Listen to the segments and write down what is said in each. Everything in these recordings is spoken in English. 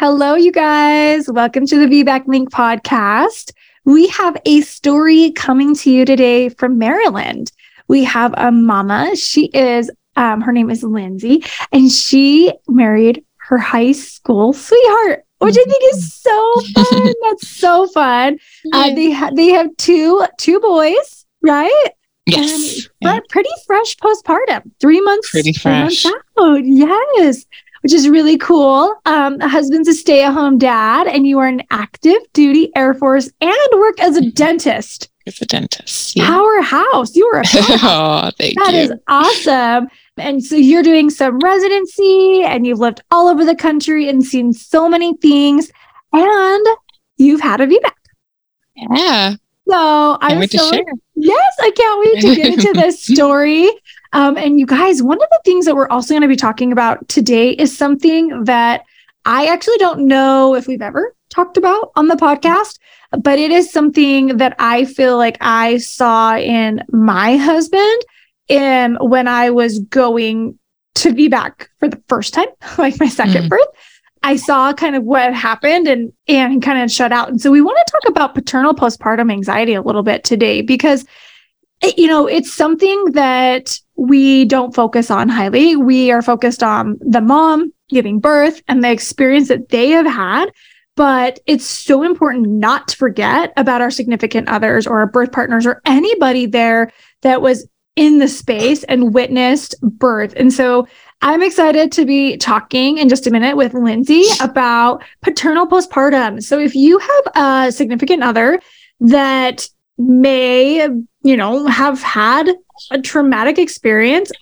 Hello, you guys. Welcome to the VBAC Link Podcast. We have a story coming to you today from Maryland. We have a mama. She is, her name is Lindsey, and she married her high school sweetheart, which I think is so fun. That's so fun. They have two boys, right? Yes. But pretty fresh postpartum, 3 months. Pretty fresh. 3 months out. Yes. Which is really cool. A husband's a stay-at-home dad, and you are an active duty Air Force and work as a dentist. As a dentist. Yeah. Powerhouse. You are a powerhouse. Oh, thank you. That is awesome. And so you're doing some residency, and you've lived all over the country and seen so many things, and you've had a VBAC. Yeah. So I'm so... Yes, I can't wait to get into this story. And you guys, one of the things that we're also going to be talking about today is something that I actually don't know if we've ever talked about on the podcast, but it is something that I feel like I saw in my husband when I was going to VBAC for the first time, like my second birth. I saw kind of what happened and kind of shut out. And so we want to talk about paternal postpartum anxiety a little bit today, because it's something that we don't focus on highly. We are focused on the mom giving birth and the experience that they have had, but it's so important not to forget about our significant others or our birth partners or anybody there that was in the space and witnessed birth. And so I'm excited to be talking in just a minute with Lindsey about paternal postpartum. So if you have a significant other that may have had a traumatic experience,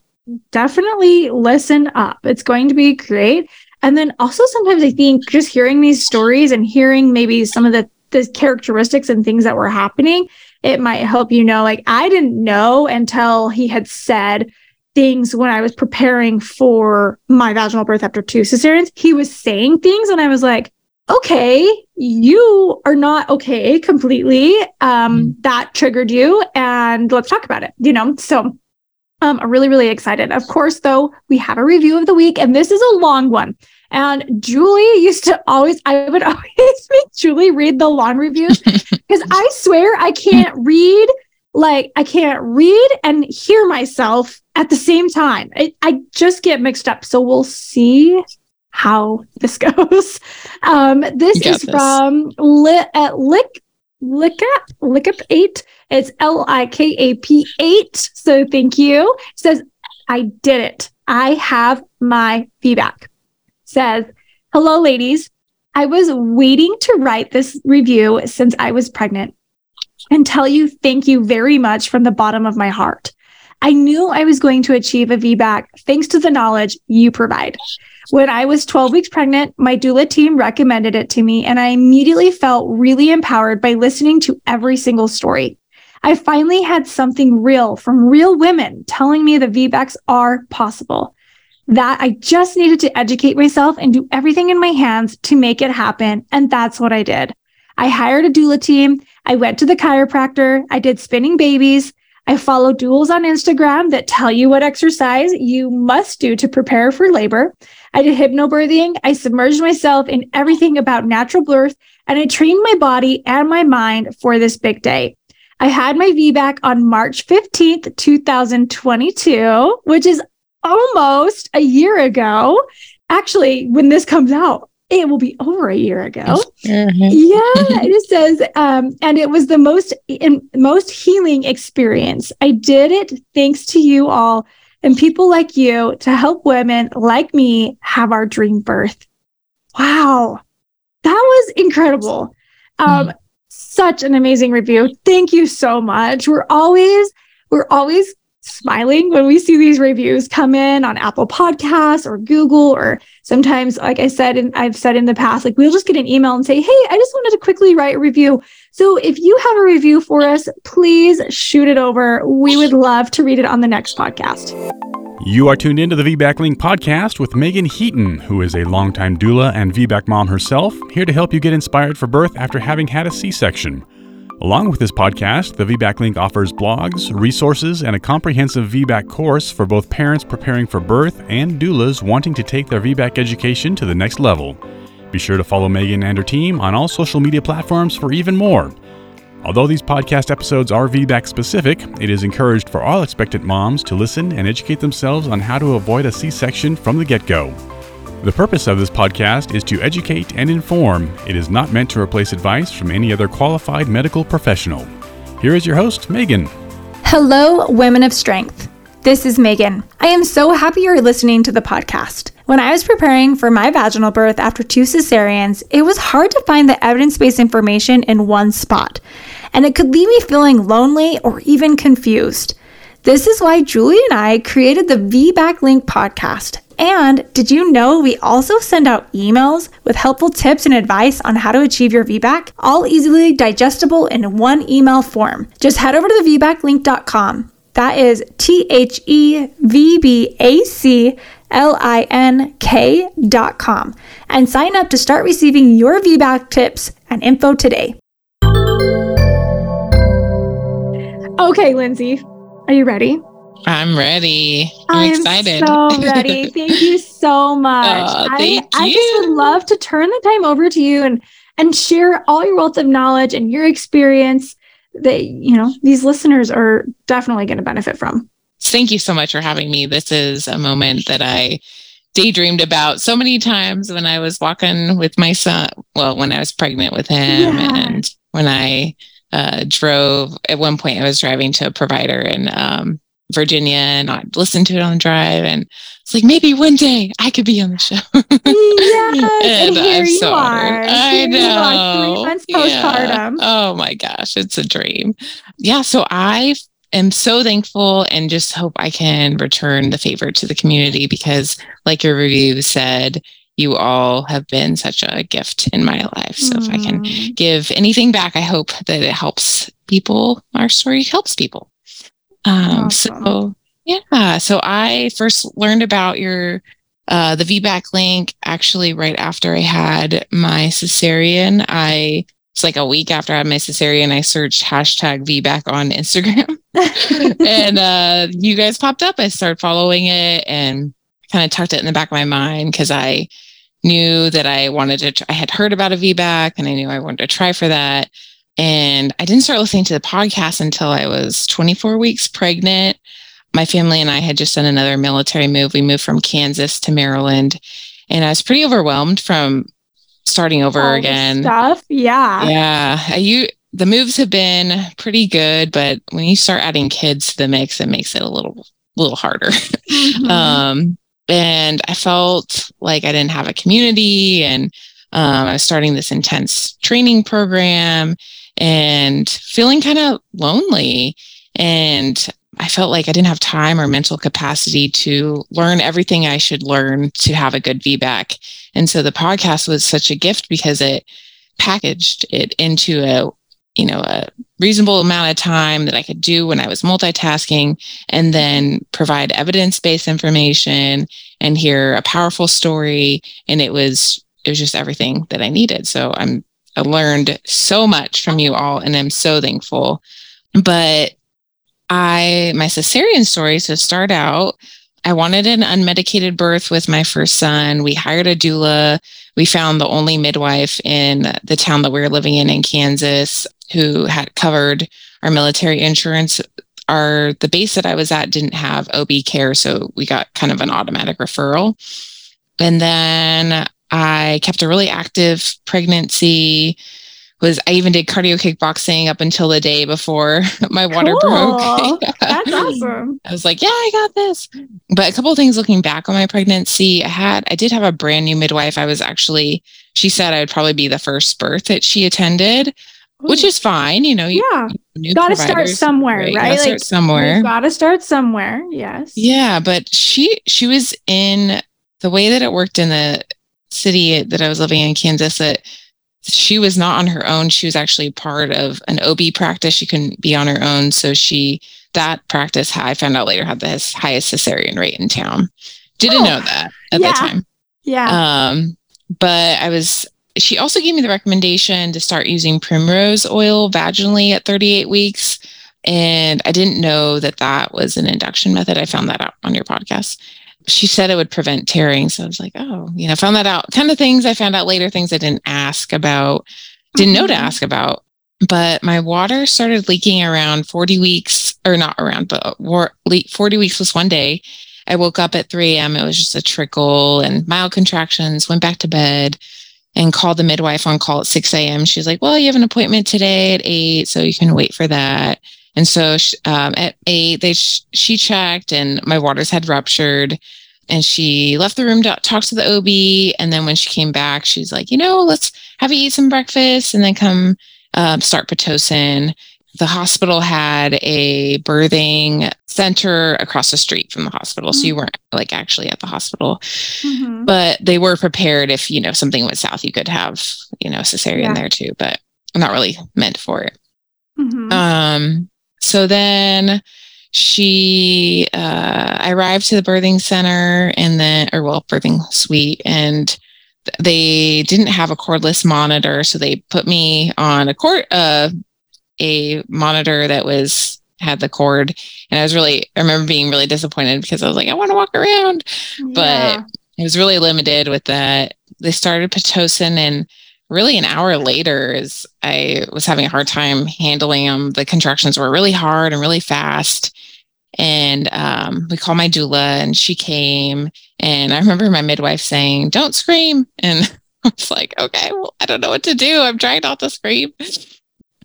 definitely listen up. It's going to be great. And then also sometimes I think just hearing these stories and hearing maybe some of the characteristics and things that were happening, it might help like I didn't know until he had said things when I was preparing for my vaginal birth after 2 cesareans. He was saying things and I was like, okay, you are not okay completely. That triggered you, and let's talk about it, So I'm really, really excited. Of course, though, we have a review of the week, and this is a long one. And Julie used to I would always make Julie read the long reviews, because I swear I can't read. Like, I can't read and hear myself at the same time. I just get mixed up. So we'll see how this goes. This is from Likap 8. It's Likap 8. So thank you. It says, I did it. I have my VBAC. It says, hello, ladies. I was waiting to write this review since I was pregnant and tell you thank you very much from the bottom of my heart. I knew I was going to achieve a VBAC thanks to the knowledge you provide. When I was 12 weeks pregnant, my doula team recommended it to me, and I immediately felt really empowered by listening to every single story. I finally had something real from real women telling me the VBACs are possible, that I just needed to educate myself and do everything in my hands to make it happen, and that's what I did. I hired a doula team, I went to the chiropractor, I did spinning babies, I follow doulas on Instagram that tell you what exercise you must do to prepare for labor. I did hypnobirthing. I submerged myself in everything about natural birth, and I trained my body and my mind for this big day. I had my VBAC on March 15th, 2022, which is almost a year ago. Actually, when this comes out, it will be over a year ago. Yeah, it says, and it was the most healing experience. I did it thanks to you all and people like you to help women like me have our dream birth. Wow, that was incredible. Such an amazing review. Thank you so much. We're always smiling when we see these reviews come in on Apple Podcasts or Google, or sometimes, like I said, and I've said in the past, like we'll just get an email and say, hey, I just wanted to quickly write a review. So if you have a review for us, please shoot it over. We would love to read it on the next podcast. You are tuned into the VBAC Link Podcast with Meagan Heaton, who is a longtime doula and VBAC mom herself, here to help you get inspired for birth after having had a C-section. Along with this podcast, the VBAC Link offers blogs, resources, and a comprehensive VBAC course for both parents preparing for birth and doulas wanting to take their VBAC education to the next level. Be sure to follow Meagan and her team on all social media platforms for even more. Although these podcast episodes are VBAC specific, it is encouraged for all expectant moms to listen and educate themselves on how to avoid a C-section from the get-go. The purpose of this podcast is to educate and inform. It is not meant to replace advice from any other qualified medical professional. Here is your host, Meagan. Hello, women of strength. This is Meagan. I am so happy you're listening to the podcast. When I was preparing for my vaginal birth after 2 cesareans, it was hard to find the evidence-based information in one spot, and it could leave me feeling lonely or even confused. This is why Julie and I created the VBAC Link podcast. And did you know we also send out emails with helpful tips and advice on how to achieve your VBAC, all easily digestible in one email form? Just head over to thevbaclink.com. That is THEVBACLINK.com, and sign up to start receiving your VBAC tips and info today. Okay, Lindsey, are you ready? I'm ready. I'm excited. So ready. Thank you so much. Oh, I just would love to turn the time over to you and share all your wealth of knowledge and your experience that, you know, these listeners are definitely going to benefit from. Thank you so much for having me. This is a moment that I daydreamed about so many times when I was walking with my son. Well, when I was pregnant with him, and when I drove. At one point, I was driving to a provider in Virginia, and I listened to it on the drive, and it's like, maybe one day I could be on the show. Yes, and here I'm you so are. Honored. I know. 3 months postpartum. Yeah. Oh my gosh, it's a dream. Yeah, so I'm so thankful and just hope I can return the favor to the community, because like your review said, you all have been such a gift in my life. So if I can give anything back, I hope that it helps people. Our story helps people. Awesome. So I first learned about the VBAC Link actually right after I had my cesarean. It's like a week after I had my cesarean, I searched #VBAC on Instagram and you guys popped up. I started following it and kind of tucked it in the back of my mind, because I knew that I wanted to, I had heard about a VBAC and I knew I wanted to try for that. And I didn't start listening to the podcast until I was 24 weeks pregnant. My family and I had just done another military move. We moved from Kansas to Maryland, and I was pretty overwhelmed from starting over all again. Stuff, yeah. The moves have been pretty good, but when you start adding kids to the mix, it makes it a little harder. Mm-hmm. And I felt like I didn't have a community, and I was starting this intense training program and feeling kind of lonely. And I felt like I didn't have time or mental capacity to learn everything I should learn to have a good VBAC. And so the podcast was such a gift, because it packaged it into a reasonable amount of time that I could do when I was multitasking, and then provide evidence-based information and hear a powerful story. And it was just everything that I needed. So I learned so much from you all, and I'm so thankful. But my cesarean story, to start out, I wanted an unmedicated birth with my first son. We hired a doula. We found the only midwife in the town that we were living in Kansas, who had covered our military insurance. The base that I was at didn't have OB care, so we got kind of an automatic referral. And then I kept a really active pregnancy. I even did cardio kickboxing up until the day before my water broke. Yeah. That's awesome. I was like, yeah, I got this. But a couple of things looking back on my pregnancy, I did have a brand new midwife. She said I would probably be the first birth that she attended, which is fine. You know, you got to start somewhere, right? Got to start somewhere. Yes. Yeah. But she was in the way that it worked in the city that I was living in Kansas, that she was not on her own. She was actually part of an OB practice. She couldn't be on her own. So that practice, I found out later, had the highest cesarean rate in town. Didn't know that at the time. Yeah. But she also gave me the recommendation to start using primrose oil vaginally at 38 weeks. And I didn't know that was an induction method. I found that out on your podcast. she said it would prevent tearing. So I was like, oh, you know, found that out. Kind of things I found out later, things I didn't ask about, didn't know to ask about. But my water started leaking around 40 weeks, or not around, but 40 weeks was one day. I woke up at 3 a.m. It was just a trickle and mild contractions, went back to bed and called the midwife on call at 6 a.m. She's like, well, you have an appointment today at 8, so you can wait for that. And so at 8, she checked and my waters had ruptured. And she left the room to talk to the OB. And then when she came back, she's like, you know, let's have you eat some breakfast and then come start Pitocin. The hospital had a birthing center across the street from the hospital. Mm-hmm. So you weren't like actually at the hospital, mm-hmm. but they were prepared if, you know, something went south, you could have, you know, cesarean there too, but not really meant for it. Mm-hmm. So then she, I arrived to the birthing center and then, or well, birthing suite, and they didn't have a cordless monitor. So they put me on a monitor that had the cord, and I remember being really disappointed because I was like, I want to walk around, but it was really limited with that. They started Pitocin, and really an hour later is I was having a hard time handling them. The contractions were really hard and really fast. And we called my doula, and she came, and I remember my midwife saying, "Don't scream." And I was like, okay, well, I don't know what to do. I'm trying not to scream.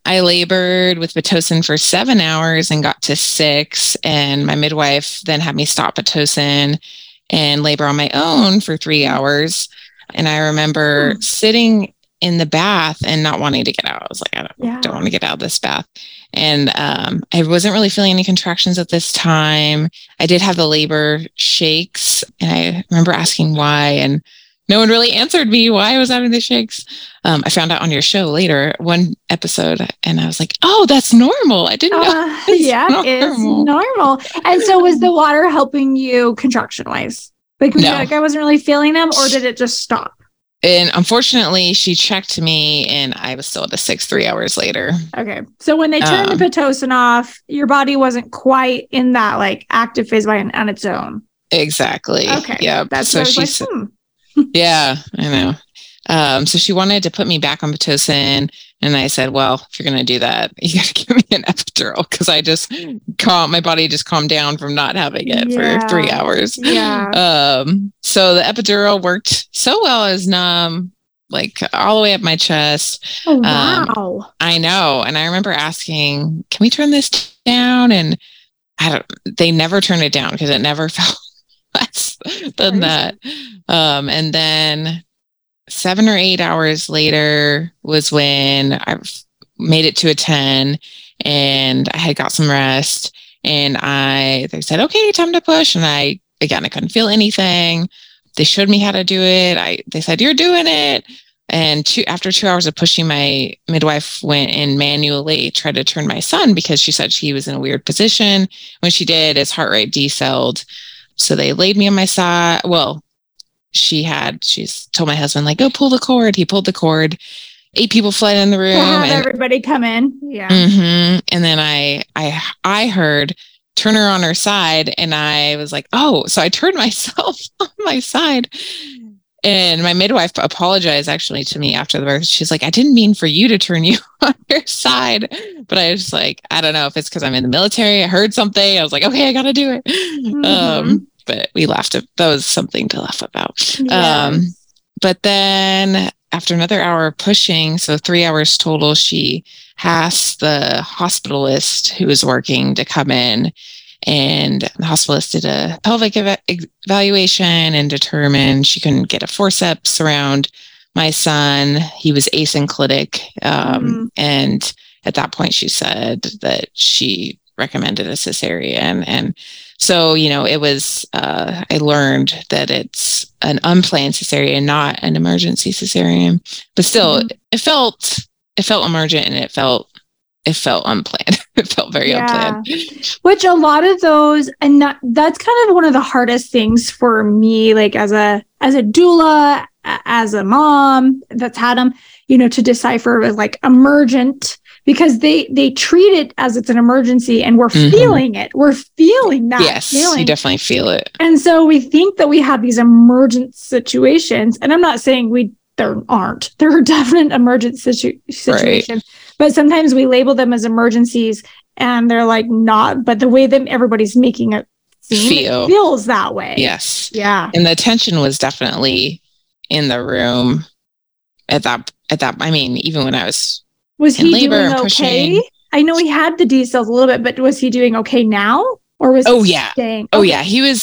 I labored with Pitocin for 7 hours and got to 6. And my midwife then had me stop Pitocin and labor on my own for 3 hours. And I remember sitting in the bath and not wanting to get out. I was like, I don't want to get out of this bath. And I wasn't really feeling any contractions at this time. I did have the labor shakes. And I remember asking why. And no one really answered me why I was having the shakes. I found out on your show later, one episode, and I was like, oh, that's normal. I didn't know. It's normal. And so was the water helping you contraction-wise? Like, I wasn't really feeling them, or did it just stop? And unfortunately, she checked me, and I was still at a 6, 3 hours later. Okay. So when they turned the Pitocin off, your body wasn't quite in that, like, active phase by on its own. Exactly. Okay. Yeah. That's so she said. Like, yeah, I know. So she wanted to put me back on Pitocin, and I said, well, if you're going to do that, you got to give me an epidural, because I just my body just calmed down from not having it for 3 hours. Yeah. So the epidural worked so well. As numb, like all the way up my chest. Oh, wow. I know. And I remember asking, can we turn this down? And they never turned it down, because it never felt less than that. And then 7 or 8 hours later was when I made it to a 10, and I had got some rest, and they said, okay, time to push. And I couldn't feel anything. They showed me how to do it. They said, you're doing it. And after 2 hours of pushing, my midwife went and manually tried to turn my son, because she said he was in a weird position. When she did, his heart rate decelled. So they laid me on my side. Well, she's told my husband, like, go pull the cord. He pulled the cord. 8 people fled in the room. Have everybody come in. Yeah. Mm-hmm. And then I heard turn her on her side, and I was like, oh, so I turned myself on my side. And my midwife apologized actually to me after the birth. She's like, I didn't mean for you to turn you on your side. But I was like, I don't know if it's because I'm in the military. I heard something. I was like, okay, I got to do it. Mm-hmm. But we laughed. That was something to laugh about. Yeah. But then after another hour of pushing, so 3 hours total, she asked the hospitalist who was working to come in. And the hospitalist did a pelvic evaluation and determined she couldn't get a forceps around my son. He was asynclitic. And at that point, she said that she recommended a cesarean. And so, you know, it was, I learned that it's an unplanned cesarean, not an emergency cesarean. But still, it felt emergent, and it felt unplanned. It felt very unplanned. Which a lot of those, and that's kind of one of the hardest things for me, like as a doula, as a mom that's had them, you know, to decipher with like emergent because they treat it as it's an emergency, and we're feeling it. We're feeling that. Yes, you definitely feel it. And so we think that we have these emergent situations, and I'm not saying there aren't. There are definite emergent situations, right, but sometimes we label them as emergencies, and they're like not. But the way that everybody's making it seem, it feels that way. Yes. Yeah. And the tension was definitely in the room at that. I mean, even when I was in he doing okay? I know he had the D cells a little bit, but was he doing okay now? Or was staying? Oh, okay. Yeah. He was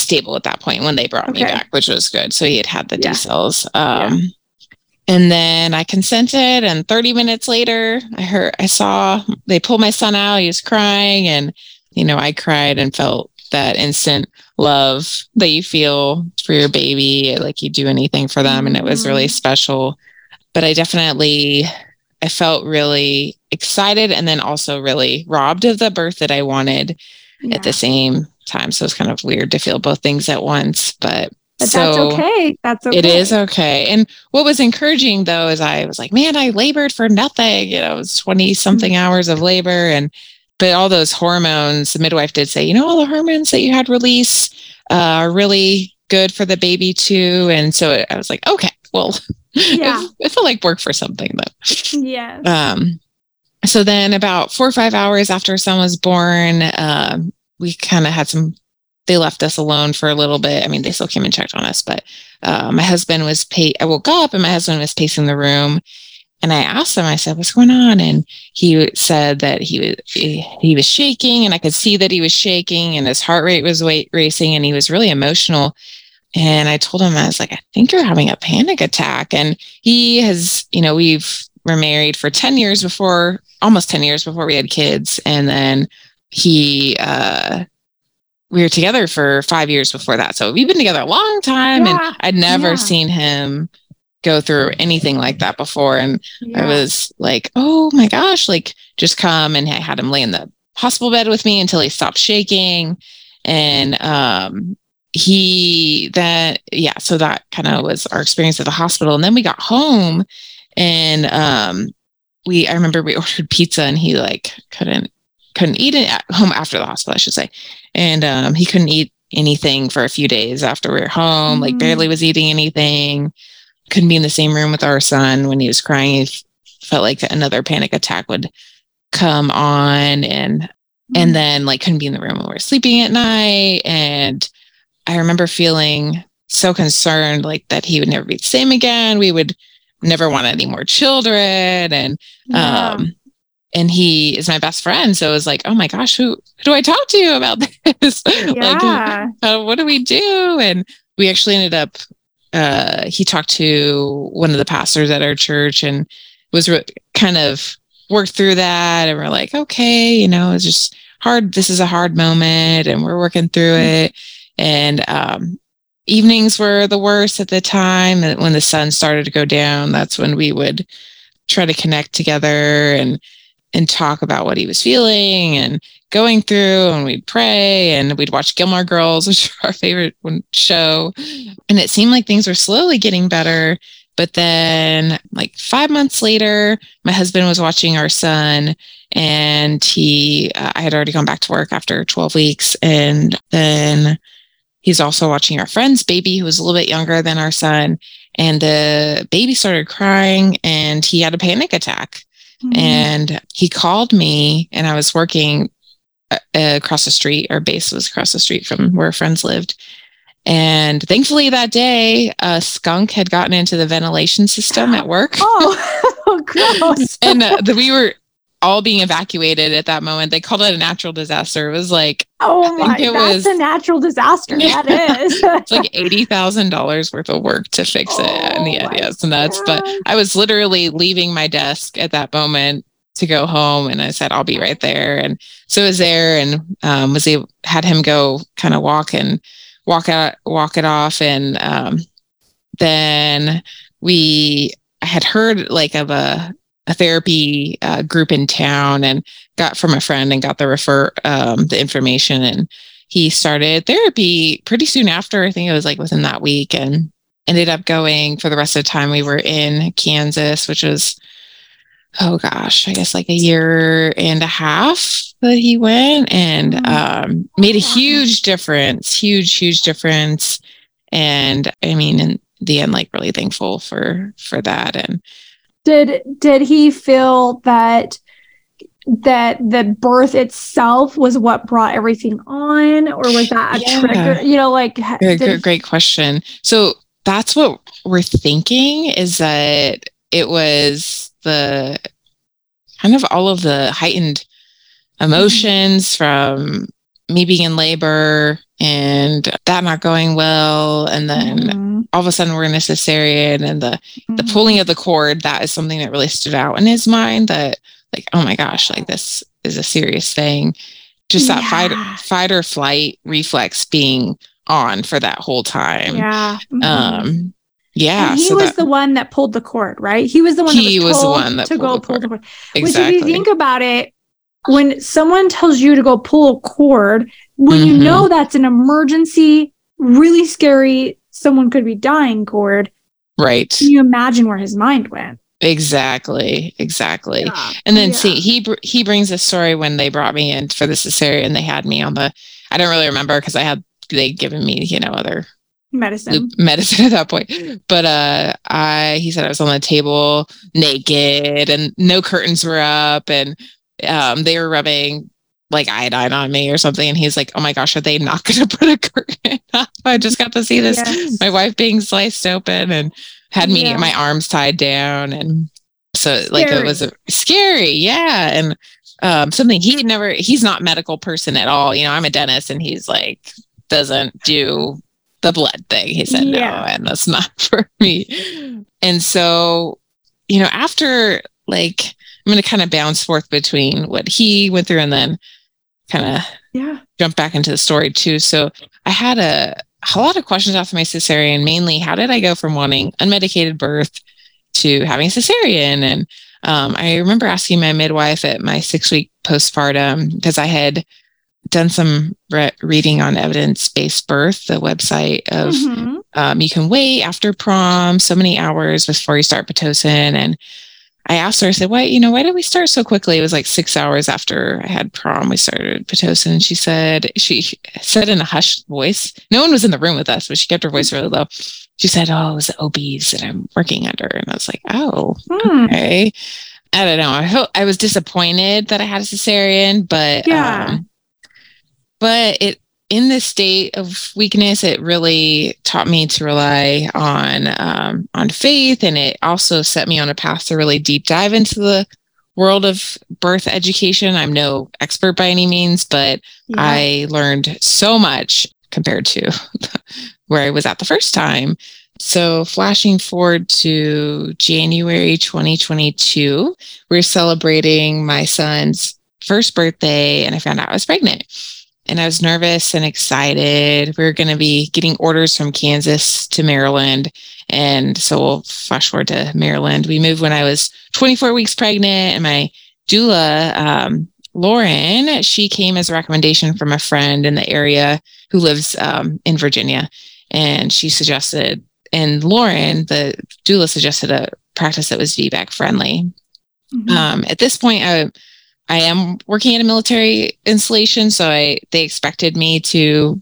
stable at that point when they brought me back, which was good. So he had the D cells. And then I consented, and 30 minutes later I saw they pulled my son out. He was crying, and I cried and felt that instant love that you feel for your baby, like you do anything for them. And it was really special. But I felt really excited, and then also really robbed of the birth that I wanted. Yeah. At the same time. So it's kind of weird to feel both things at once, but so that's okay. It is okay. And what was encouraging though, is I was like, man, I labored for nothing. It was 20 something hours of labor. But all those hormones, the midwife did say, all the hormones that you had release are really good for the baby too. And so I was like, okay, well, yeah, it felt like work for something though. Yeah. So then about 4 or 5 hours after son was born, we kind of had they left us alone for a little bit. I mean, they still came and checked on us, but I woke up and my husband was pacing the room, and I asked him, I said, what's going on? And he said that he was shaking, and I could see that he was shaking, and his heart rate was racing, and he was really emotional. And I told him, I was like, I think you're having a panic attack. And he has, we're married for 10 years before, almost 10 years before we had kids. And then we were together for 5 years before that. So we've been together a long time, and I'd never seen him go through anything like that before. And I was like, oh my gosh, like just come. And I had him lay in the hospital bed with me until he stopped shaking. And, so that kind of was our experience at the hospital. And then we got home, and I remember we ordered pizza, and he like couldn't eat it at home after the hospital, I should say. And he couldn't eat anything for a few days after we were home, like barely was eating anything. Couldn't be in the same room with our son when he was crying. He felt like another panic attack would come on, and then like couldn't be in the room when we were sleeping at night. And I remember feeling so concerned, like that he would never be the same again. We would never want any more children. And, and he is my best friend. So it was like, oh my gosh, who do I talk to about this? Yeah. Like, what do we do? And we actually ended up, he talked to one of the pastors at our church, and was kind of worked through that. And we're like, okay, it's just hard. This is a hard moment, and we're working through it. And, evenings were the worst at the time. And when the sun started to go down, that's when we would try to connect together and talk about what he was feeling and going through, and we'd pray, and we'd watch Gilmore Girls, which is our favorite show. And it seemed like things were slowly getting better. But then like 5 months later, my husband was watching our son, and I had already gone back to work after 12 weeks. And then he's also watching our friend's baby, who was a little bit younger than our son. And the baby started crying, and he had a panic attack. Mm-hmm. And he called me, and I was working across the street. Our base was across the street from where our friends lived. And thankfully that day, a skunk had gotten into the ventilation system at work. Oh, gross. And we were all being evacuated at that moment. They called it a natural disaster. It was like, that's a natural disaster. Yeah. That is. It's like $80,000 worth of work to fix it in the end. Yes. And but I was literally leaving my desk at that moment to go home, and I said, I'll be right there. And so I was there, and had him go kind of walk it off. And then I had heard like of a therapy group in town, and got from a friend and got the information, and he started therapy pretty soon after. I think it was like within that week, and ended up going for the rest of the time we were in Kansas, which was oh gosh, I guess like a year and a half that he went, and made a huge difference, huge difference. And I mean, in the end, like really thankful for that. And did he feel that the birth itself was what brought everything on, or was that a trigger? You know, like great question. So that's what we're thinking, is that it was the kind of all of the heightened emotions from me being in labor and that not going well, and then all of a sudden we're in a cesarean, and the pulling of the cord, that is something that really stood out in his mind, that like, oh my gosh, like this is a serious thing. Just that fight or flight reflex being on for that whole time. Yeah. And he was the one that pulled the cord, right? He was the one that was told to go pull the cord. Exactly. Which, if you think about it, when someone tells you to go pull a cord, when you know that's an emergency, really scary, someone could be dying cord. Right. Can you imagine where his mind went? Exactly. Yeah. And then see, he brings this story when they brought me in for the cesarean. They had me on the, I don't really remember because they'd given me, you know, other medicine at that point. But he said I was on the table naked and no curtains were up, and they were rubbing like iodine on me or something. And he's like, oh my gosh, are they not going to put a curtain up? I just got to see this, my wife being sliced open, and had me, my arms tied down. And so like, it was scary. Yeah. And something he's not a medical person at all. You know, I'm a dentist, and he's like, doesn't do the blood thing. He said, no, and that's not for me. And so, you know, after like, I'm going to kind of bounce forth between what he went through and then kind of jump back into the story too. So I had a lot of questions after my cesarean, mainly how did I go from wanting unmedicated birth to having a cesarean? And I remember asking my midwife at my 6-week postpartum, because I had done some reading on Evidence-Based Birth, the website of you can wait after prom so many hours before you start Pitocin. And I asked her, I said, why did we start so quickly? It was like 6 hours after I had prom, we started Pitocin. And she said in a hushed voice, no one was in the room with us, but she kept her voice really low. She said, oh, it was the OBs that I'm working under. And I was like, oh, okay. I don't know. I was disappointed that I had a cesarean, but it, in this state of weakness, it really taught me to rely on faith, and it also set me on a path to really deep dive into the world of birth education. I'm no expert by any means, but I learned so much compared to where I was at the first time. So flashing forward to January 2022, we're celebrating my son's first birthday, and I found out I was pregnant. And I was nervous and excited. We were going to be getting orders from Kansas to Maryland. And so we'll flash forward to Maryland. We moved when I was 24 weeks pregnant. And my doula, Lauren, she came as a recommendation from a friend in the area who lives in Virginia. And she suggested, and Lauren, the doula, suggested a practice that was VBAC friendly. At this point, I am working at a military installation, so they expected me to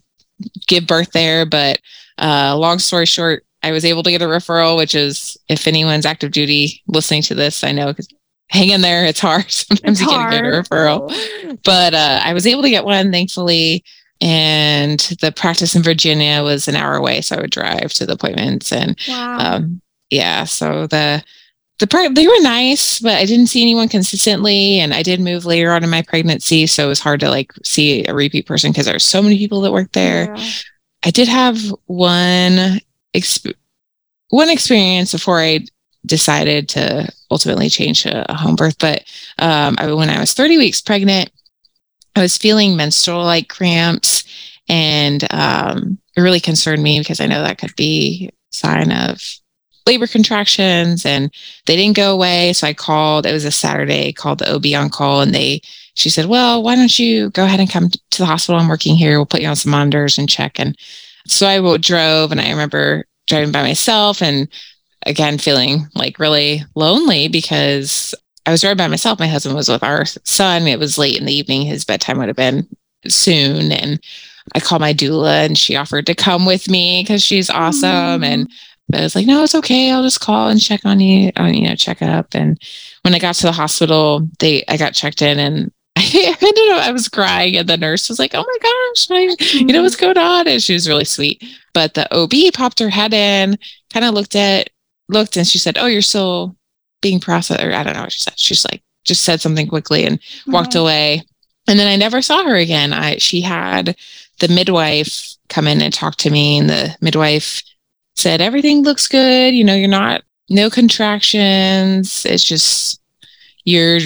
give birth there. But long story short, I was able to get a referral, which is, if anyone's active duty listening to this, I know, because hang in there, it's hard. Sometimes you can't get a referral. But I was able to get one, thankfully. And the practice in Virginia was an hour away, so I would drive to the appointments. And so they were nice, but I didn't see anyone consistently, and I did move later on in my pregnancy, so it was hard to like see a repeat person because there are so many people that work there. Yeah. I did have one experience before I decided to ultimately change to a home birth, but when I was 30 weeks pregnant, I was feeling menstrual-like cramps, and it really concerned me because I know that could be a sign of labor contractions, and they didn't go away. So I called, it was a Saturday, called the OB on call, and she said, well, why don't you go ahead and come to the hospital? I'm working here. We'll put you on some monitors and check. And so I drove, and I remember driving by myself, and again, feeling like really lonely because I was there by myself. My husband was with our son. It was late in the evening. His bedtime would have been soon. And I called my doula and she offered to come with me because she's awesome. Mm-hmm. And I was like, no, it's okay. I'll just call and check on you, check up. And when I got to the hospital, I got checked in and I ended up, I was crying and the nurse was like, oh my gosh, what's going on? And she was really sweet. But the OB popped her head in, kind of looked and she said, oh, you're still being processed. Or I don't know what she said. She's like, just said something quickly and walked away. And then I never saw her again. She had the midwife come in and talk to me, and the midwife said, everything looks good. You're not, no contractions. It's just, you're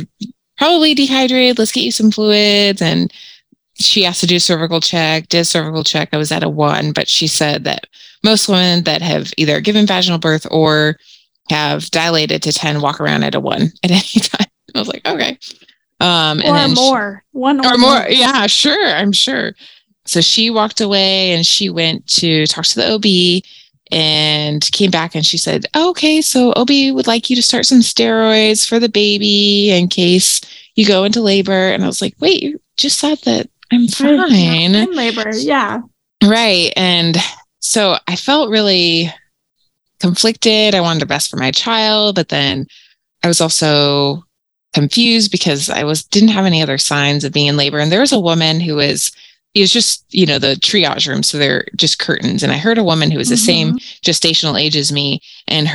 probably dehydrated. Let's get you some fluids. And she asked to do cervical check, did cervical check. I was at a 1, but she said that most women that have either given vaginal birth or have dilated to 10 walk around at a 1 at any time. I was like, okay. Or more. Yeah, sure. I'm sure. So she walked away and she went to talk to the OB and came back and she said, oh, okay, so OB would like you to start some steroids for the baby in case you go into labor. And I was like, wait, you just said that I'm fine. I'm in labor. Yeah. Right. And so I felt really conflicted. I wanted the best for my child, but then I was also confused because I didn't have any other signs of being in labor. And there was a woman who was, it was just, the triage room. So they're just curtains. And I heard a woman who was the same gestational age as me, and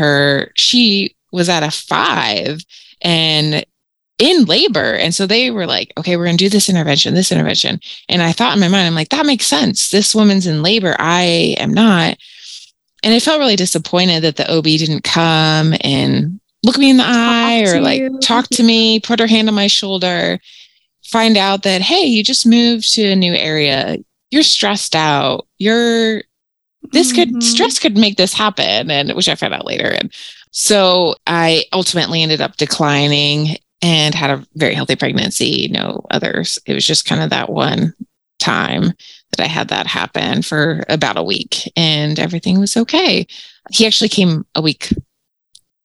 she was at a 5 and in labor. And so they were like, okay, we're going to do this intervention. And I thought in my mind, I'm like, that makes sense. This woman's in labor. I am not. And I felt really disappointed that the OB didn't come and look me in the eye or talk to me, put her hand on my shoulder, find out that, hey, you just moved to a new area. You're stressed out. Stress could make this happen. And which I found out later. And so I ultimately ended up declining and had a very healthy pregnancy. No others. It was just kind of that one time that I had that happen for about a week and everything was okay. He actually came a week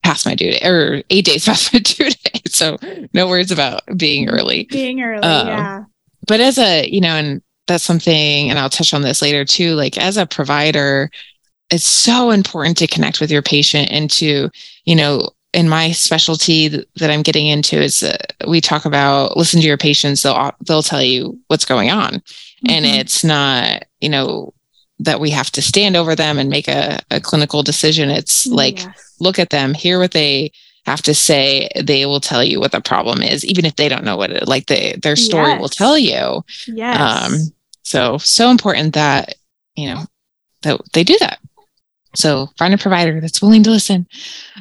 past my due date, or 8 days past my due date. So no worries about being early. Yeah. But as and that's something, and I'll touch on this later too, like as a provider, it's so important to connect with your patient and to, in my specialty that I'm getting into is we talk about listen to your patients. They'll tell you what's going on. Mm-hmm. And it's not, that we have to stand over them and make a clinical decision. It's like, look at them, hear what they have to say. They will tell you what the problem is, even if they don't know what it, like their story will tell you. Yes. So important that, that they do that. So find a provider that's willing to listen.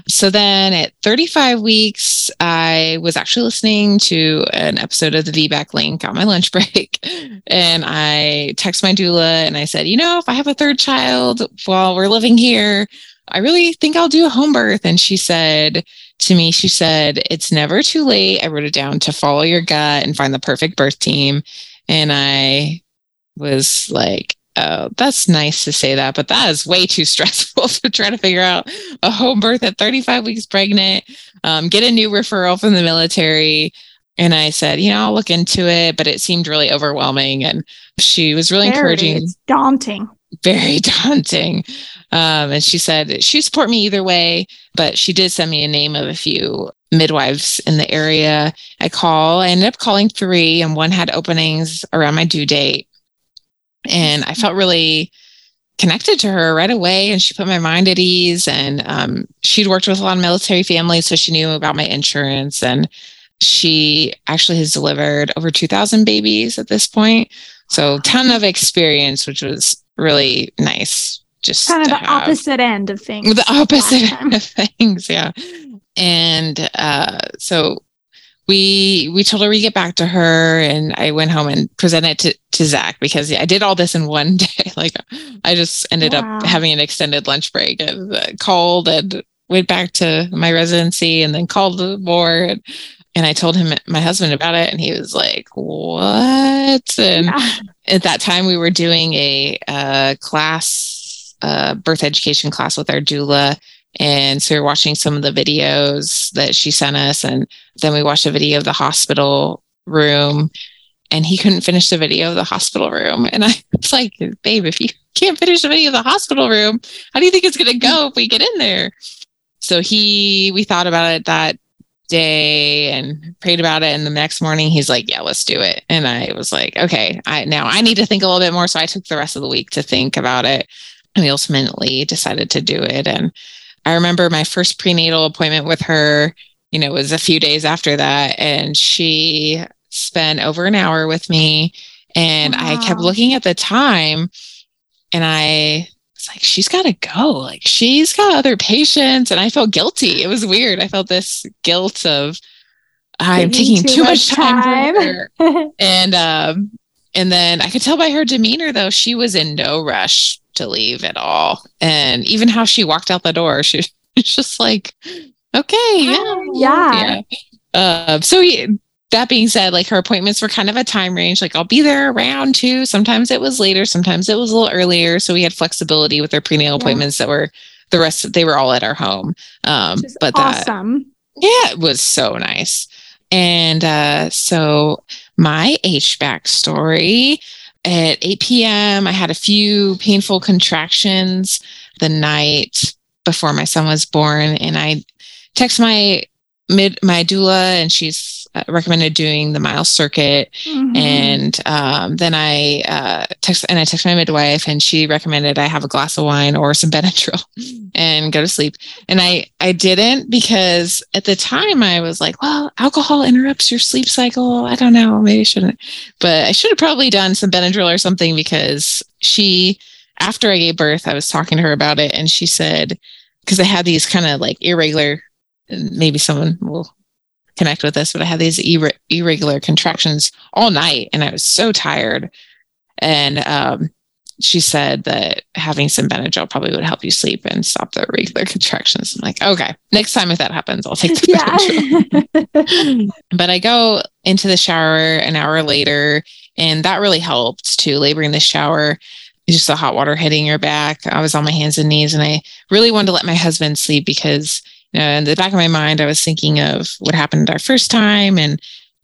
So then at 35 weeks, I was actually listening to an episode of the VBAC Link on my lunch break. And I text my doula and I said, if I have a third child while we're living here, I really think I'll do a home birth. And she said to me, it's never too late. I wrote it down to follow your gut and find the perfect birth team. And I was like, oh, that's nice to say that, but that is way too stressful to try to figure out a home birth at 35 weeks pregnant, get a new referral from the military. And I said, I'll look into it, but it seemed really overwhelming. And she was really encouraging. It's daunting. Very daunting. And she said she'd support me either way, but she did send me a name of a few midwives in the area. I ended up calling 3, and one had openings around my due date. And I felt really connected to her right away. And she put my mind at ease. And she'd worked with a lot of military families, so she knew about my insurance. And she actually has delivered over 2,000 babies at this point. So ton of experience, which was really nice. Just kind of the opposite end of things. The opposite end of things, yeah. And so we told her we get back to her, and I went home and presented to Zach because I did all this in one day. Like I just ended up having an extended lunch break and called and went back to my residency and then called more. And I told him, my husband, about it. And he was like, what? And at that time we were doing a class, birth education class with our doula And so we were watching some of the videos that she sent us. And then we watched a video of the hospital room, and he couldn't finish the video of the hospital room. And I was like, babe, if you can't finish the video of the hospital room, how do you think it's going to go if we get in there? So we thought about it that day and prayed about it. And the next morning he's like, yeah, let's do it. And I was like, okay, now I need to think a little bit more. So I took the rest of the week to think about it. And we ultimately decided to do it. And I remember my first prenatal appointment with her, was a few days after that. And she spent over an hour with me. And wow. I kept looking at the time and I was like, she's got to go. Like, she's got other patients. And I felt guilty. It was weird. I felt this guilt of I'm taking too much time for her. And then I could tell by her demeanor, though, she was in no rush to leave at all. And even how she walked out the door, she was just like, okay. Yeah. So that being said, like, her appointments were kind of a time range. Like, I'll be there around 2:00. Sometimes it was later. Sometimes it was a little earlier. So we had flexibility with our prenatal appointments that were they were all at our home. But awesome. It was so nice. And so my HBAC story, at 8 p.m., I had a few painful contractions the night before my son was born. And I text my doula, and she's recommended doing the mile circuit. Mm-hmm. And then I text my midwife, and she recommended I have a glass of wine or some Benadryl and go to sleep. And I didn't, because at the time I was like, well, alcohol interrupts your sleep cycle. I don't know, maybe I shouldn't, but I should have probably done some Benadryl or something, because after I gave birth, I was talking to her about it, and she said, because I had these kind of like irregular, maybe someone will connect with this, but I had these irregular contractions all night, and I was so tired. And she said that having some Benadryl probably would help you sleep and stop the irregular contractions. I'm like, okay, next time if that happens, I'll take the Benadryl. But I go into the shower an hour later, and that really helped too. Laboring the shower, just the hot water hitting your back. I was on my hands and knees, and I really wanted to let my husband sleep, because in the back of my mind, I was thinking of what happened our first time,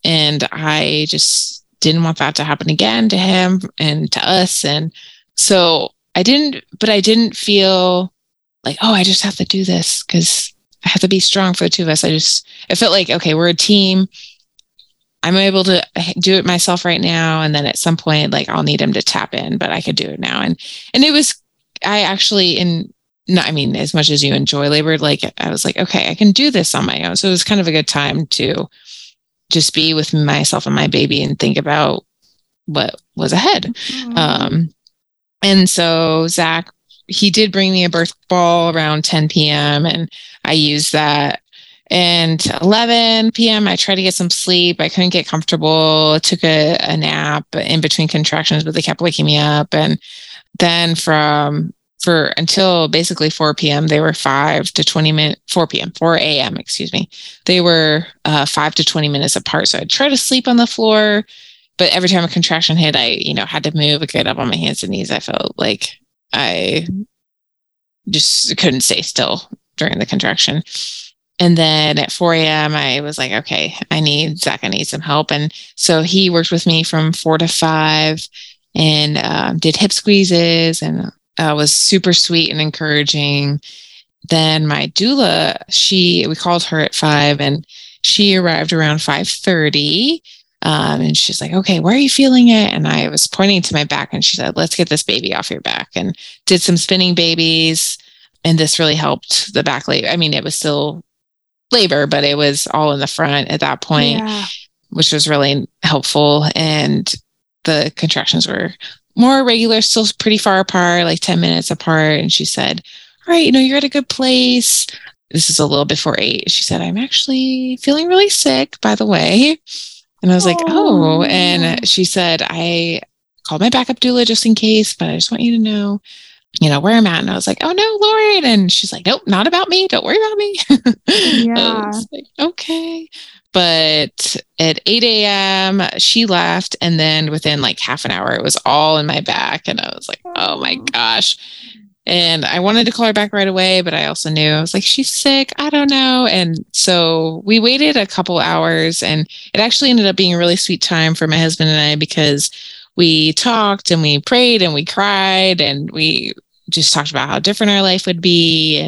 and I just didn't want that to happen again to him and to us. And so I didn't feel like, oh, I just have to do this because I have to be strong for the two of us. I felt like, okay, we're a team. I'm able to do it myself right now. And then at some point, like, I'll need him to tap in, but I could do it now. And it was, as much as you enjoy labor, like, I was like, okay, I can do this on my own. So it was kind of a good time to just be with myself and my baby and think about what was ahead. Mm-hmm. And so Zach, he did bring me a birth ball around 10 p.m. and I used that. And 11 p.m., I tried to get some sleep. I couldn't get comfortable. I took a nap in between contractions, but they kept waking me up. And then until basically 4 p.m., they were 4 a.m., excuse me. They were 5 to 20 minutes apart. So I'd try to sleep on the floor, but every time a contraction hit, I, had to move. I get up on my hands and knees. I felt like I just couldn't stay still during the contraction. And then at 4 a.m., I was like, okay, I need some help. And so he worked with me from 4 to 5 and did hip squeezes and was super sweet and encouraging. Then my doula, we called her at 5:00, and she arrived around 5:30. And she's like, okay, where are you feeling it? And I was pointing to my back, and she said, let's get this baby off your back, and did some spinning babies. And this really helped the back labor. I mean, it was still labor, but it was all in the front at that point, which was really helpful. And the contractions were more regular, still pretty far apart, like 10 minutes apart. And she said, all right, you're at a good place. This is a little before 8. She said, I'm actually feeling really sick, by the way. And I was like, oh. And she said, I called my backup doula just in case, but I just want you to know, where I'm at. And I was like, oh no, Lauren. And she's like, nope, not about me. Don't worry about me. I was like, okay. But at 8 a.m., she left. And then within like half an hour, it was all in my back. And I was like, oh my gosh. And I wanted to call her back right away, but I also knew, I was like, she's sick. I don't know. And so we waited a couple hours, and it actually ended up being a really sweet time for my husband and I, because we talked and we prayed and we cried and we just talked about how different our life would be.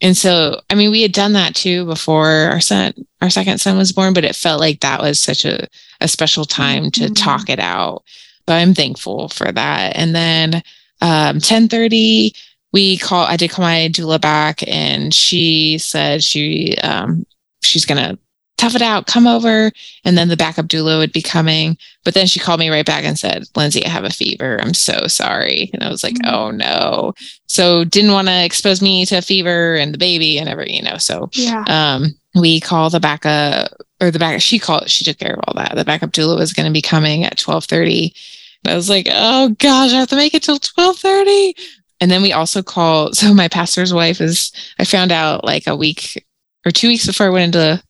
And so, I mean, we had done that too before our second son was born, but it felt like that was such a special time to talk it out. But I'm thankful for that. And then 10:30, I did call my doula back, and she said she's going to tough it out, come over. And then the backup doula would be coming. But then she called me right back and said, Lindsey, I have a fever. I'm so sorry. And I was like, oh no. So didn't want to expose me to a fever and the baby and everything, so we call the backup, she took care of all that. The backup doula was going to be coming at 12:30. And I was like, oh gosh, I have to make it till 12:30. And then we also called. So my pastor's wife I found out like a week or 2 weeks before I went into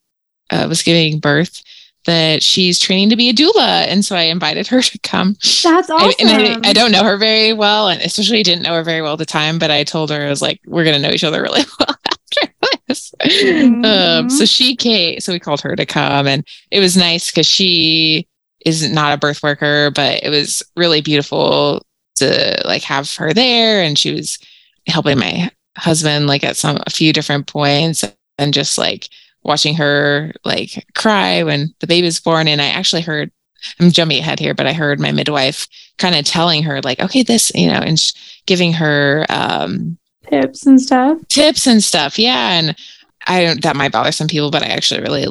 was giving birth, that she's training to be a doula. And so I invited her to come. That's awesome. I don't know her very well. And especially didn't know her very well at the time, but I told her, I was like, we're going to know each other really well after this. Mm-hmm. So she came, so we called her to come, and it was nice because she is not a birth worker, but it was really beautiful to like have her there. And she was helping my husband, like at a few different points, and just like watching her like cry when the baby was born. And I actually heard, I'm jumping ahead here, but I heard my midwife kind of telling her like, okay, this, and giving her tips and stuff. Yeah. And that might bother some people, but I actually really,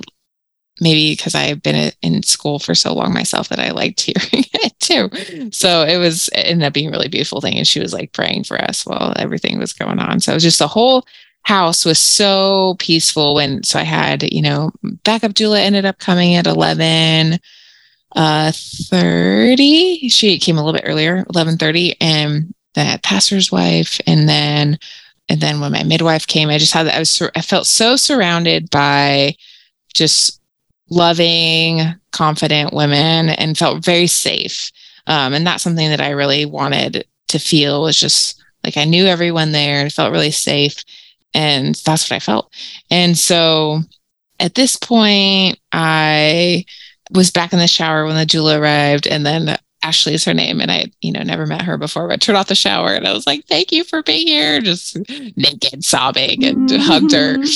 maybe because I've been in school for so long myself, that I liked hearing it too. So it ended up being a really beautiful thing. And she was like praying for us while everything was going on. So it was just the whole house was so peaceful. So I had, backup doula ended up coming at 11:30. She came a little bit earlier, 11:30, and the pastor's wife. And then when my midwife came, I just had I felt so surrounded by just loving, confident women, and felt very safe. And that's something that I really wanted to feel, was just like, I knew everyone there and felt really safe. And that's what I felt. And so at this point, I was back in the shower when the doula arrived. And then Ashley is her name. And I, never met her before, but turned off the shower. And I was like, thank you for being here. Just naked, sobbing, and hugged her. And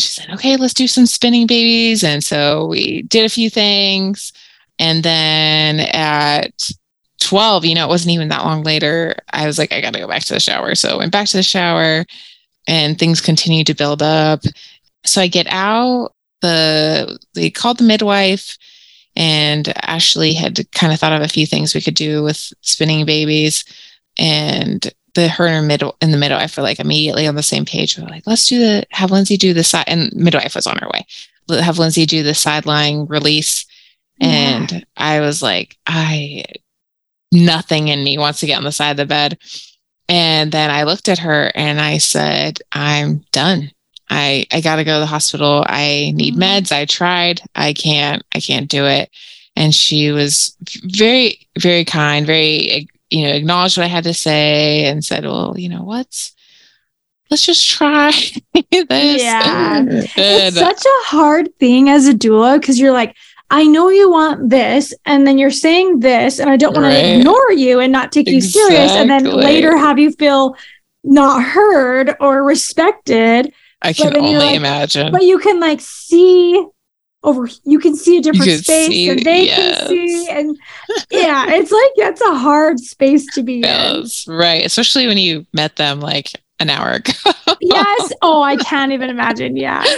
she said, okay, let's do some spinning babies. And so we did a few things. And then at 12, it wasn't even that long later, I was like, I got to go back to the shower. So I went back to the shower. And things continue to build up. So I get out, they called the midwife, and Ashley had kind of thought of a few things we could do with spinning babies. And her and the midwife were like immediately on the same page. We were like, let's have Lindsey do the side, and midwife was on her way. Have Lindsey do the sideline release. Yeah. And I was like, nothing in me wants to get on the side of the bed. And then I looked at her and I said, I'm done. I got to go to the hospital. I need meds. I tried. I can't do it. And she was very, very kind, very, acknowledged what I had to say, and said, well, let's just try this. Yeah. And it's such a hard thing as a doula, because you're like, I know you want this, and then you're saying this, and I don't want to ignore you and not take you serious, and then later have you feel not heard or respected. I can only imagine. But you can see a different space, and they can see, and it's like, that's a hard space to be in. Right, especially when you met them like an hour ago. Yes. Oh, I can't even imagine. Yeah.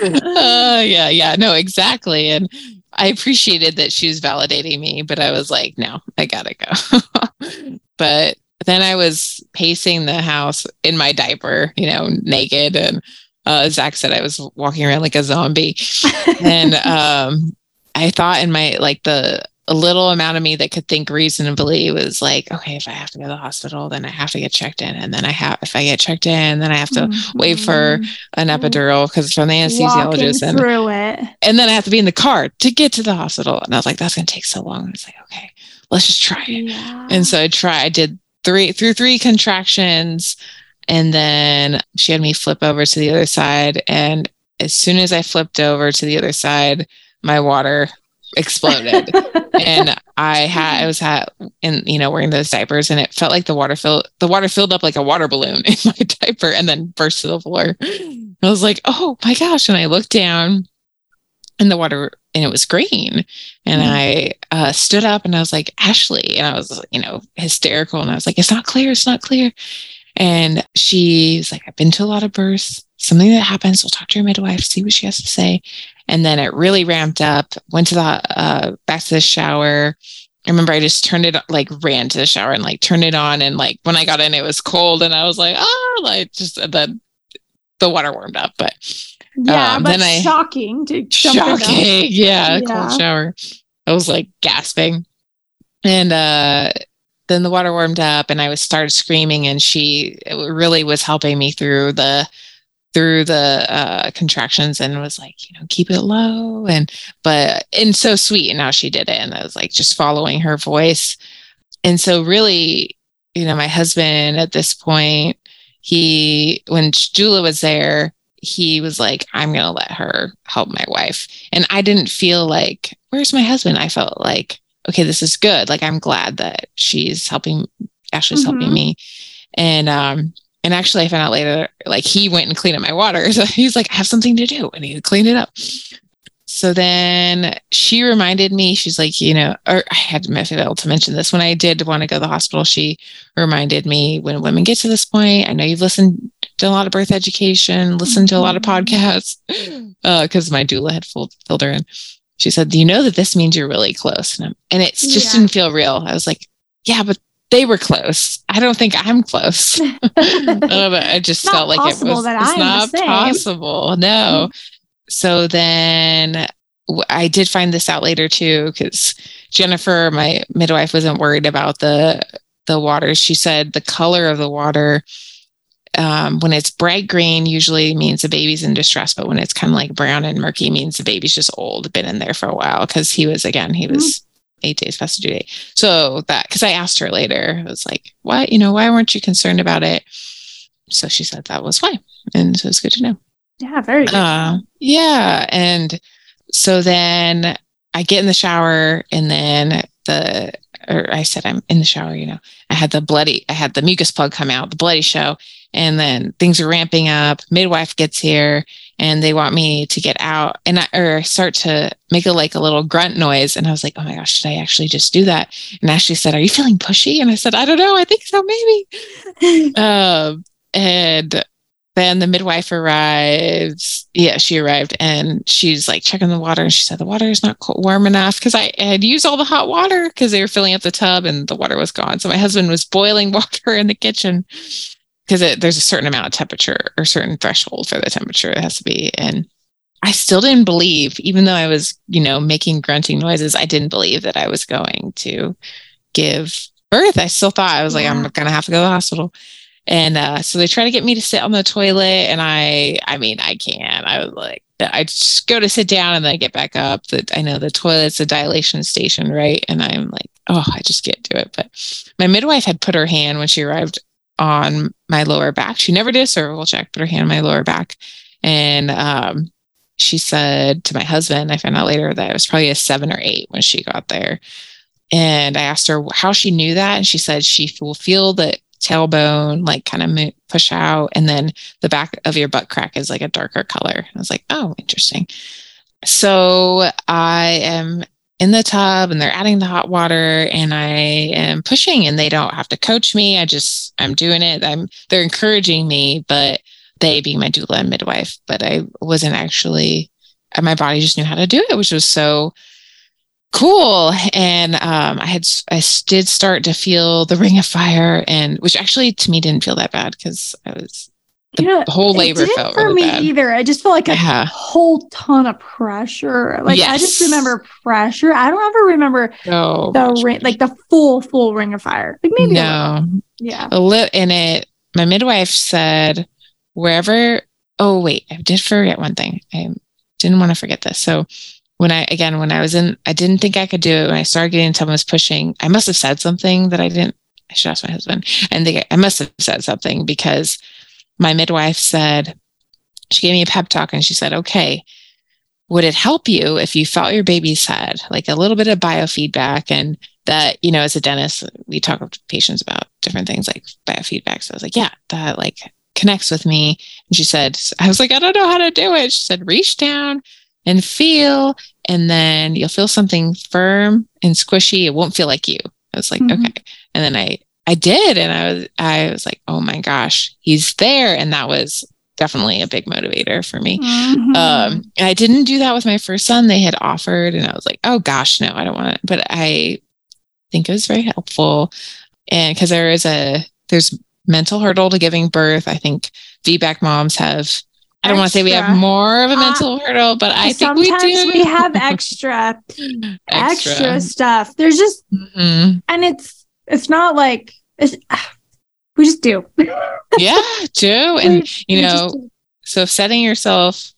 Yeah. No, exactly, and I appreciated that she was validating me, but I was like, no, I gotta go. But then I was pacing the house in my diaper, naked. And Zach said I was walking around like a zombie. And I thought in my, a little amount of me that could think reasonably was like, okay, if I have to go to the hospital, then I have to get checked in. And then if I get checked in, then I have to wait for an epidural because it's from the anesthesiologist. And then I have to be in the car to get to the hospital. And I was like, that's going to take so long. I was like, okay, let's just try it. Yeah. And so I did three contractions. And then she had me flip over to the other side. And as soon as I flipped over to the other side, my water exploded. And I was wearing those diapers, and it felt like the water filled up like a water balloon in my diaper and then burst to the floor. And I was like, oh my gosh. And I looked down in the water and it was green. And I stood up and I was like, Ashley. And I was, hysterical. And I was like, it's not clear. It's not clear. And she's like, I've been to a lot of births. Something that happens, we'll talk to your midwife, see what she has to say. And then it really ramped up, went to the back to the shower. I remember I just ran to the shower and turned it on. And when I got in, it was cold. And I was like, oh, the water warmed up. But yeah, but then shocking. Yeah. Cold shower. I was gasping. And then the water warmed up and I started screaming, and she really was helping me through the contractions and was keep it low and so sweet. And now she did it. And I was just following her voice. And so really, my husband at this point, when Julie was there, he was like, I'm going to let her help my wife. And I didn't feel where's my husband? I felt okay, this is good. I'm glad that she's helping, Ashley's helping me. And actually, I found out later, he went and cleaned up my water. So he's I have something to do. I need to clean it up. So then she reminded me, she's or I had to fail to mention this. When I did want to go to the hospital, she reminded me, when women get to this point, I know you've listened to a lot of birth education, listened to a lot of podcasts, because my doula had filled her in. She said, do you know that this means you're really close? And it just didn't feel real. I was like, yeah, but they were close. I don't think I'm close. I just felt it's not possible. No. So then I did find this out later too, because Jennifer, my midwife, wasn't worried about the water. She said the color of the water, when it's bright green, usually means the baby's in distress. But when it's kind of brown and murky, means the baby's just old, been in there for a while. Because he was 8 days past the due date. So because I asked her later, I was like, what, why weren't you concerned about it? So she said that was why. And so it's good to know. Yeah. Very good. Yeah. And so then I get in the shower, and then I said, I'm in the shower, I had the mucus plug come out, the bloody show. And then things are ramping up. Midwife gets here and they want me to get out, and I start to make a little grunt noise. And I was like, oh my gosh, should I actually just do that? And Ashley said, are you feeling pushy? And I said, I don't know. I think so, maybe. And then the midwife arrives. Yeah, she arrived, and she's checking the water. And she said, the water is not warm enough, because I had used all the hot water because they were filling up the tub and the water was gone. So my husband was boiling water in the kitchen, because there's a certain amount of temperature or certain threshold for the temperature it has to be. And I still didn't believe, even though I was, making grunting noises, I didn't believe that I was going to give birth. I still thought, I was I'm going to have to go to the hospital. And so they try to get me to sit on the toilet, and I can't. I was I just go to sit down and then I get back up. I know the toilet's a dilation station, right? And I'm I just can't do it. But my midwife had put her hand, when she arrived, on my lower back. She never did a cervical check, put her hand on my lower back. And she said to my husband, I found out later that it was probably a 7 or 8 when she got there. And I asked her how she knew that. And she said, she will feel the tailbone push out. And then the back of your butt crack is a darker color. I was like, oh, interesting. So I am in the tub and they're adding the hot water, and I am pushing, and they don't have to coach me. I'm doing it. They're encouraging me, but they being my doula and midwife, but I wasn't actually, my body just knew how to do it, which was so cool. And I did start to feel the ring of fire, and which actually to me didn't feel that bad, because I was, the whole labor it didn't felt for really me bad. Either. I just felt a whole ton of pressure. I just remember pressure. I don't ever remember the ring, the full ring of fire. Maybe no, yeah. A little in it. My midwife said, wherever. Oh wait, I did forget one thing. I didn't want to forget this. So when I was in, I didn't think I could do it. When I started getting, someone was pushing. I must have said something that I didn't. I should ask my husband. And I must have said something, because my midwife said, she gave me a pep talk and she said, okay, would it help you if you felt your baby's head, like a little bit of biofeedback? And that, you know, as a dentist, we talk to patients about different things like biofeedback. So I was like, yeah, that like connects with me. And she said, I was like, I don't know how to do it. She said, reach down and feel, and then you'll feel something firm and squishy. It won't feel like you. I was like, okay. And then I did. And I was like, oh my gosh, he's there. And that was definitely a big motivator for me. And I didn't do that with my first son. They had offered, and I was like, oh gosh, no, I don't want it. But I think it was very helpful. And because there's mental hurdle to giving birth. I think VBAC moms have, I don't want to say we have more of a mental hurdle, but I think we do. Sometimes we have extra stuff. There's just, and it's not like, we just do. And, you know, so setting yourself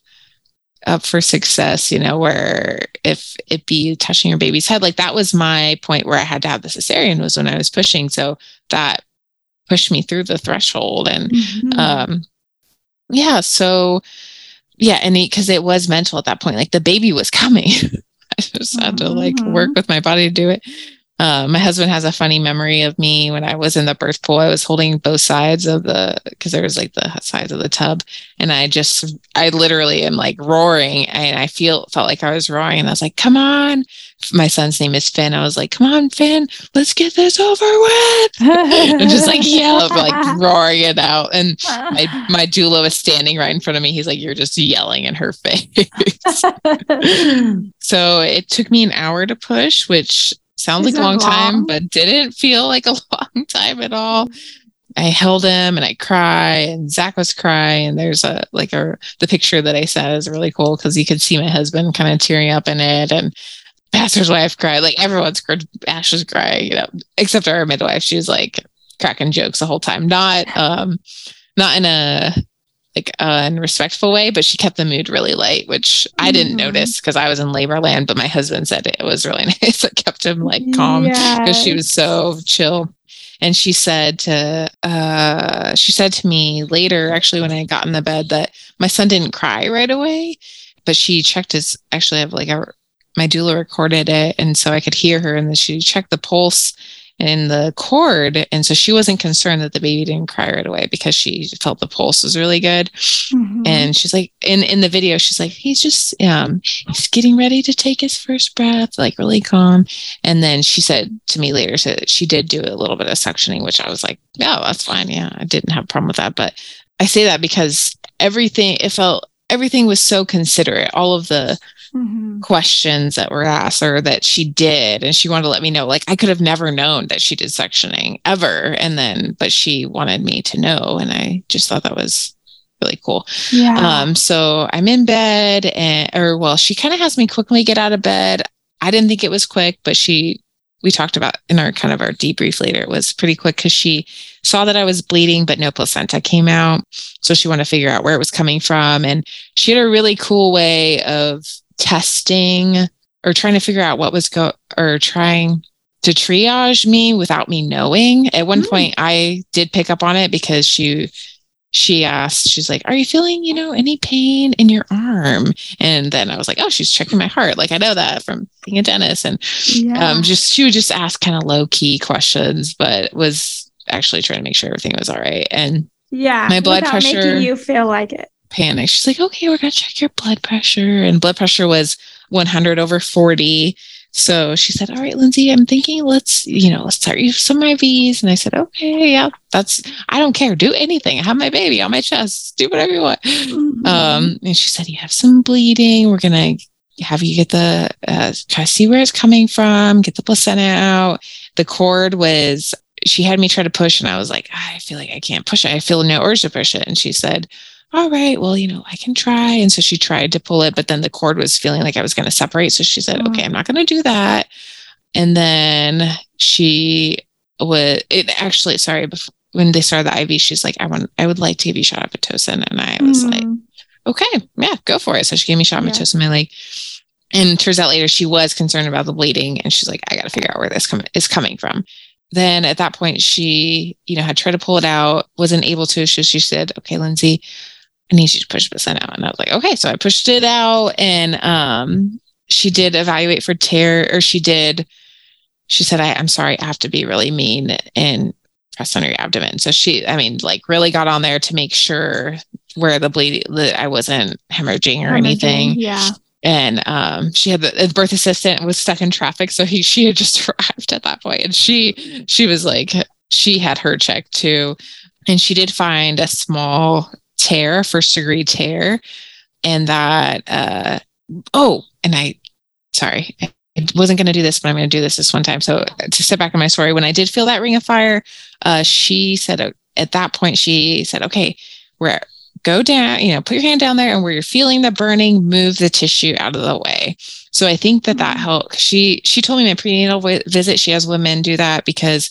up for success, you know, where if it be touching your baby's head, like that was my point where I had to have the cesarean, was when I was pushing. So that pushed me through the threshold. And, yeah. So yeah. And because it was mental at that point, like the baby was coming. I just had to like work with my body to do it. My husband has a funny memory of me when I was in the birth pool. I was holding both sides of because there was like the sides of the tub, and I literally am like roaring, and I felt like I was roaring, and I was like, come on. My son's name is Finn. I was like, come on, Finn, let's get this over with. And just like yelled, like roaring it out. And my doula was standing right in front of me. He's like, you're just yelling in her face. So it took me an hour to push, which sounds like a long time, but didn't feel like a long time at all. I held him and I cry, and Zach was crying. And there's the picture that I sent is really cool, because you could see my husband kind of tearing up in it, and pastor's wife cried. Like everyone's cried. Ash was crying, you know, except our midwife. She was like cracking jokes the whole time. Not in a like unrespectful way, but she kept the mood really light, which I didn't notice because I was in labor land, but my husband said it was really nice. It kept him like calm, because she was so chill. And she said to me later, actually, when I got in the bed, that my son didn't cry right away, but she checked his, actually I have like my doula recorded it. And so I could hear her, and then she checked the pulse in the cord. And so she wasn't concerned that the baby didn't cry right away, because she felt the pulse was really good. And she's like, in the video, she's like, he's just, he's getting ready to take his first breath, like really calm. And then she said to me later, so she did do a little bit of suctioning, which I was like, no, that's fine. Yeah. I didn't have a problem with that. But I say that because everything was so considerate. All of the questions that were asked, or that she did, and she wanted to let me know, like I could have never known that she did suctioning ever, but she wanted me to know, and I just thought that was really cool. So I'm in bed, and she kind of has me quickly get out of bed. I didn't think it was quick, but we talked about in our kind of our debrief later, it was pretty quick, because she saw that I was bleeding, but no placenta came out. So she wanted to figure out where it was coming from. And she had a really cool way of testing, or trying to figure out what was trying to triage me without me knowing. At one point I did pick up on it, because she asked, she's like, are you feeling, you know, any pain in your arm? And then I was like, oh, she's checking my heart. Like I know that from being a dentist. And she would just ask kind of low key questions, but was actually trying to make sure everything was all right. And my blood pressure, making you feel like it. Panic. She's like, okay, we're going to check your blood pressure. And blood pressure was 100 over 40. So she said, all right, Lindsey, I'm thinking let's start you some IVs. And I said, okay, yeah, I don't care. Do anything. I have my baby on my chest. Do whatever you want. And she said, you have some bleeding. We're going to have you get try to see where it's coming from, get the placenta out. The cord was, she had me try to push, and I was like, I feel like I can't push it. I feel no urge to push it. And she said, all right, well, you know, I can try. And so she tried to pull it, but then the cord was feeling like I was going to separate. So she said, okay, I'm not going to do that. And then when they started the IV, she's like, I would like to give you a shot of Pitocin. And I was like, okay, yeah, go for it. So she gave me a shot of Pitocin in my leg. And it turns out later she was concerned about the bleeding, and she's like, I got to figure out where this is coming from. Then at that point, she, had tried to pull it out, wasn't able to. So she said, okay, Lindsey, I need you to push this out. And I was like, okay. So I pushed it out, and she did evaluate for tear, or she said, I'm sorry, I have to be really mean and press on your abdomen. So she, really got on there to make sure where the bleeding, that I wasn't hemorrhaging or anything. Yeah. And she had the birth assistant was stuck in traffic. So she had just arrived at that point, and she was like, she had her check too. And she did find a small tear, first degree tear. And that, I wasn't going to do this, but I'm going to do this one time. So to step back in my story, when I did feel that ring of fire, she said, at that point, she said, okay, go down, put your hand down there, and where you're feeling the burning, move the tissue out of the way. So I think that helped. She told me in a prenatal visit, she has women do that because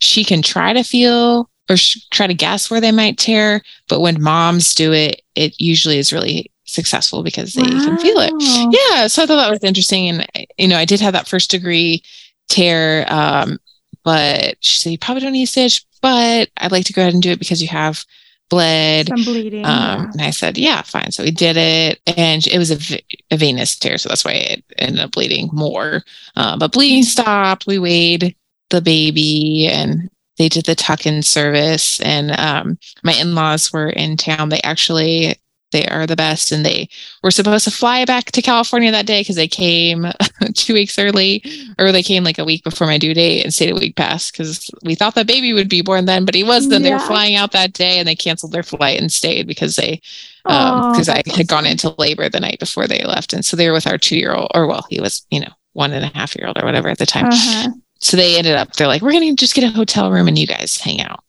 she can try to feel or try to guess where they might tear. But when moms do it, it usually is really successful because they can feel it. Yeah. So I thought that was interesting. And, I did have that first degree tear, but she said, you probably don't need a stitch, but I'd like to go ahead and do it because you have bled. Some bleeding. And I said, yeah, fine. So we did it, and it was a venous tear. So that's why it ended up bleeding more. But bleeding stopped. We weighed the baby, and they did the tuck-in service. And my in-laws were in town. They are the best. And they were supposed to fly back to California that day because they came 2 weeks early, or they came like a week before my due date and stayed a week past because we thought that baby would be born then, but he wasn't. Yeah. They were flying out that day, and they canceled their flight and stayed because I had gone into labor the night before they left. And so they were with our 2-year-old, or well, he was, 1.5 year old or whatever at the time. Uh-huh. So they ended up, they're like, we're going to just get a hotel room and you guys hang out,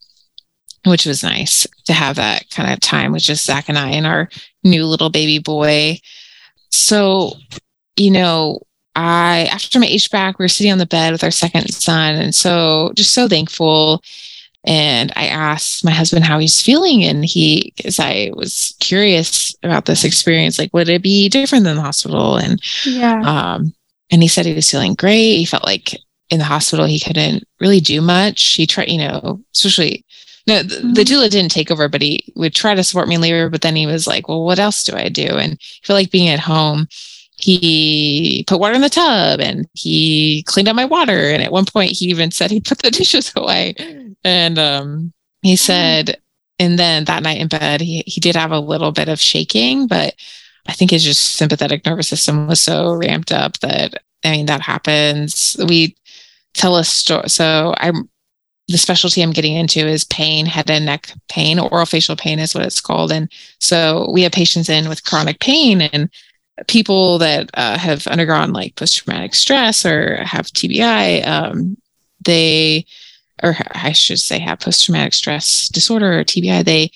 which was nice to have that kind of time with just Zach and I and our new little baby boy. So, after my HBAC, we were sitting on the bed with our second son. And so just so thankful. And I asked my husband how he's feeling. And because I was curious about this experience, like, would it be different than the hospital? And, and he said he was feeling great. He felt like in the hospital, he couldn't really do much. He tried, especially the doula didn't take over, but he would try to support me in labor. But then he was like, well, what else do I do? And I feel like being at home, he put water in the tub and he cleaned up my water. And at one point he even said he put the dishes away. And he said, and then that night in bed, he did have a little bit of shaking, but I think his just sympathetic nervous system was so ramped up that, that happens. We tell a story. So the specialty I'm getting into is pain, head and neck pain, oral facial pain is what it's called. And so we have patients in with chronic pain, and people that have undergone like post-traumatic stress or have TBI, have post-traumatic stress disorder or TBI,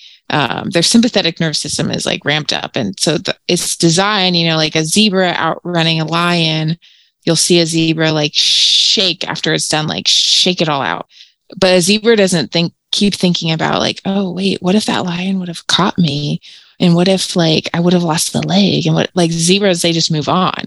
their sympathetic nervous system is like ramped up. And so it's designed, like a zebra outrunning a lion, you'll see a zebra like shake after it's done, like shake it all out. But a zebra doesn't keep thinking about like, oh wait, what if that lion would have caught me? And what if like I would have lost the leg? And what, like zebras, they just move on.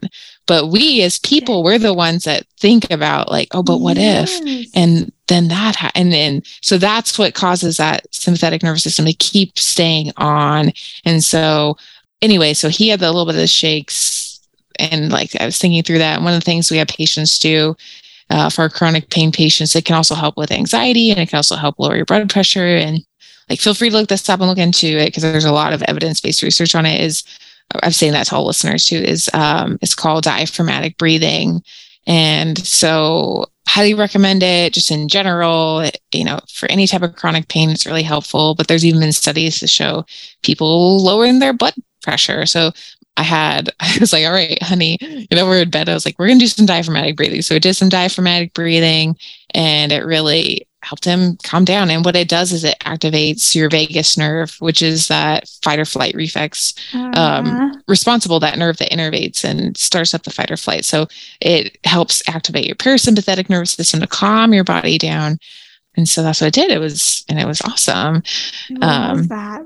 But we as people, we're the ones that think about like, oh, but what if? And then that happened. And so that's what causes that sympathetic nervous system to keep staying on. And so anyway, so he had a little bit of the shakes, and like I was thinking through that. And one of the things we have patients do for our chronic pain patients, it can also help with anxiety, and it can also help lower your blood pressure. And like, feel free to look this up and look into it because there's a lot of evidence-based research on it. I'm saying that to all listeners too. It's called diaphragmatic breathing, and so highly recommend it. Just in general, for any type of chronic pain, it's really helpful. But there's even been studies to show people lowering their blood pressure. So I was like, all right, honey, we're in bed. I was like, we're going to do some diaphragmatic breathing. So we did some diaphragmatic breathing, and it really helped him calm down. And what it does is it activates your vagus nerve, which is that fight or flight reflex responsible, that nerve that innervates and starts up the fight or flight. So it helps activate your parasympathetic nervous system to calm your body down. And so that's what it did. It was awesome. I love that.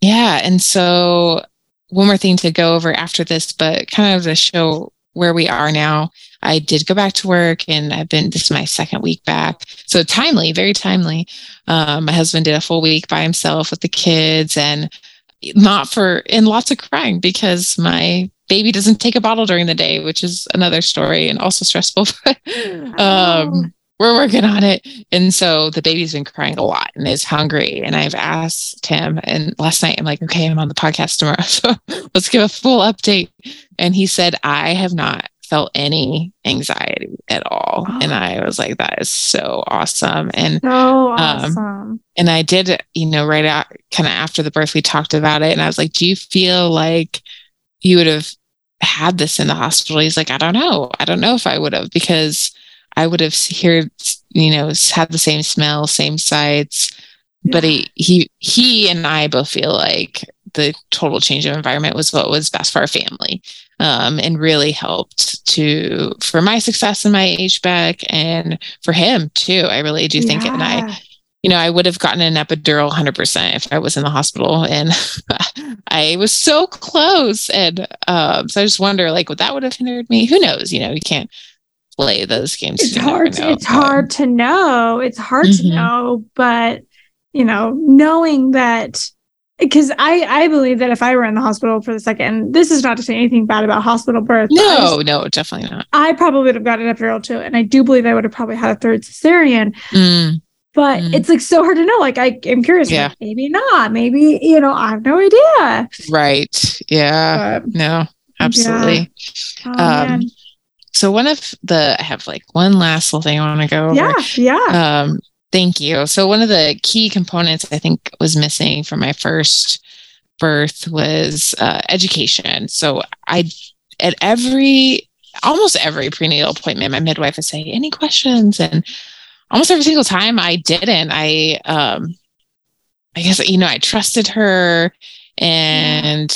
Yeah. And so, one more thing to go over after this, but kind of to show where we are now. I did go back to work, and this is my second week back. So timely, very timely. My husband did a full week by himself with the kids, and lots of crying because my baby doesn't take a bottle during the day, which is another story and also stressful. We're working on it. And so the baby's been crying a lot and is hungry. And I've asked him, and last night I'm like, okay, I'm on the podcast tomorrow, so let's give a full update. And he said, I have not felt any anxiety at all. Oh. And I was like, that is so awesome. And so awesome. And I did, right out kind of after the birth, we talked about it. And I was like, do you feel like you would have had this in the hospital? He's like, I don't know. I don't know if I would have, because I would have had the same smell, same sights, but he and I both feel like the total change of environment was what was best for our family, and really helped for my success in my HBAC and for him too. I really do think it. And I would have gotten an epidural 100% if I was in the hospital, and I was so close. And so I just wonder, would that have hindered me? Who knows? You can't play those games. It's hard to know, but knowing that, because I believe that if I were in the hospital for the second, and this is not to say anything bad about hospital birth. No, definitely not. I probably would have gotten an epidural too, and I do believe I would have probably had a third cesarean. But it's so hard to know. I am curious. Yeah. Maybe not. Maybe I have no idea. Right. Yeah. No. Absolutely. Yeah. Oh, man. So I have one last little thing I want to go over. Yeah. Thank you. So one of the key components I think was missing from my first birth was education. So almost every prenatal appointment, my midwife would say, any questions? And almost every single time I didn't. I guess, I trusted her, and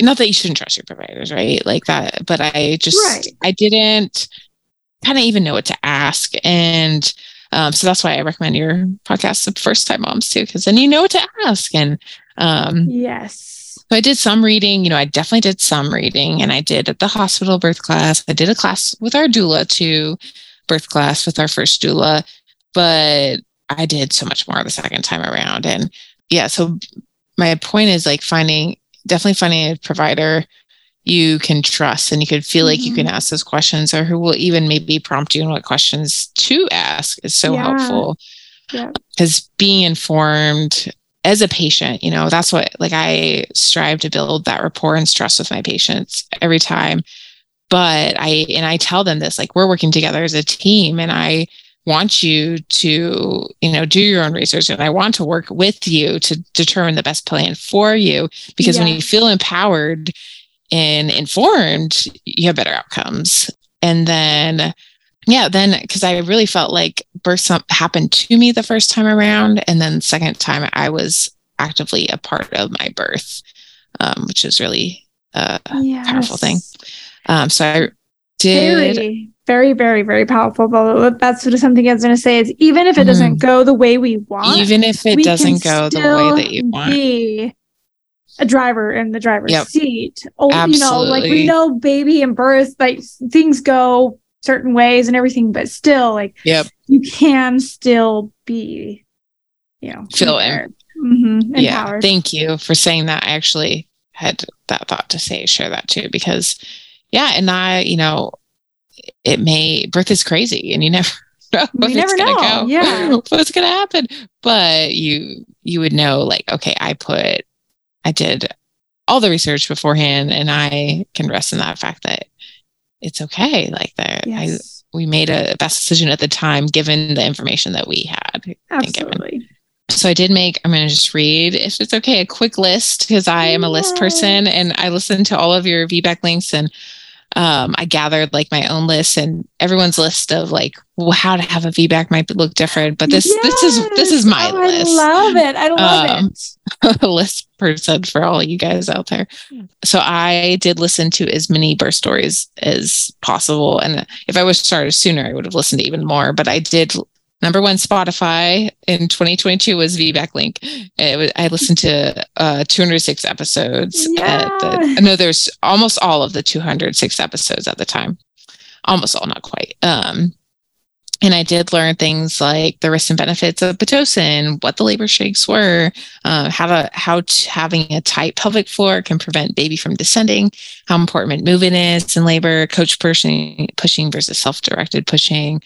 not that you shouldn't trust your providers, right? Like that, but I just, I didn't kind of even know what to ask. And so that's why I recommend your podcast to first time moms too, because then you know what to ask. And yes. So I did some reading, I definitely did some reading, and I did at the hospital birth class. I did a class with our doula too, birth class with our first doula, but I did so much more the second time around. And yeah, so my point is finding a provider you can trust and you could feel like you can ask those questions, or who will even maybe prompt you on what questions to ask, is so helpful. Yeah. Because being informed as a patient, that's what, I strive to build that rapport and trust with my patients every time. But I tell them this, we're working together as a team, and I want you to, do your own research, and I want to work with you to determine the best plan for you, because when you feel empowered and informed, you have better outcomes. And then because I really felt like birth happened to me the first time around, and then the second time I was actively a part of my birth, which is really a powerful thing. So I did... Very, very, very powerful. But that's something I was going to say, is even if it doesn't go the way we want, be a driver in the driver's seat. Oh, absolutely. We know baby and birth, things go certain ways and everything, but still, you can still be, feel empowered. Yeah. Thank you for saying that. I actually had that thought to share that too, because and I, birth is crazy, and you never know what's going to happen. But you would know, okay, I did all the research beforehand, and I can rest in that fact that it's okay. We made a best decision at the time, given the information that we had. Absolutely. So I'm going to just read, if it's okay, a quick list, because I am a list person, and I listened to all of your VBAC links, and I gathered my own list, and everyone's list of how to have a VBAC might look different, but this is my list. I love it. I love it. A list person for all you guys out there. So I did listen to as many birth stories as possible, and if I was started sooner, I would have listened to even more. But I did number one Spotify in 2022 was VBAC Link. I listened to 206 episodes. Yeah. No, there's almost all of the 206 episodes at the time. Almost all, not quite. And I did learn things like the risks and benefits of Pitocin, what the labor shakes were, how having a tight pelvic floor can prevent baby from descending, how important movement is in labor, coach pushing versus self-directed pushing.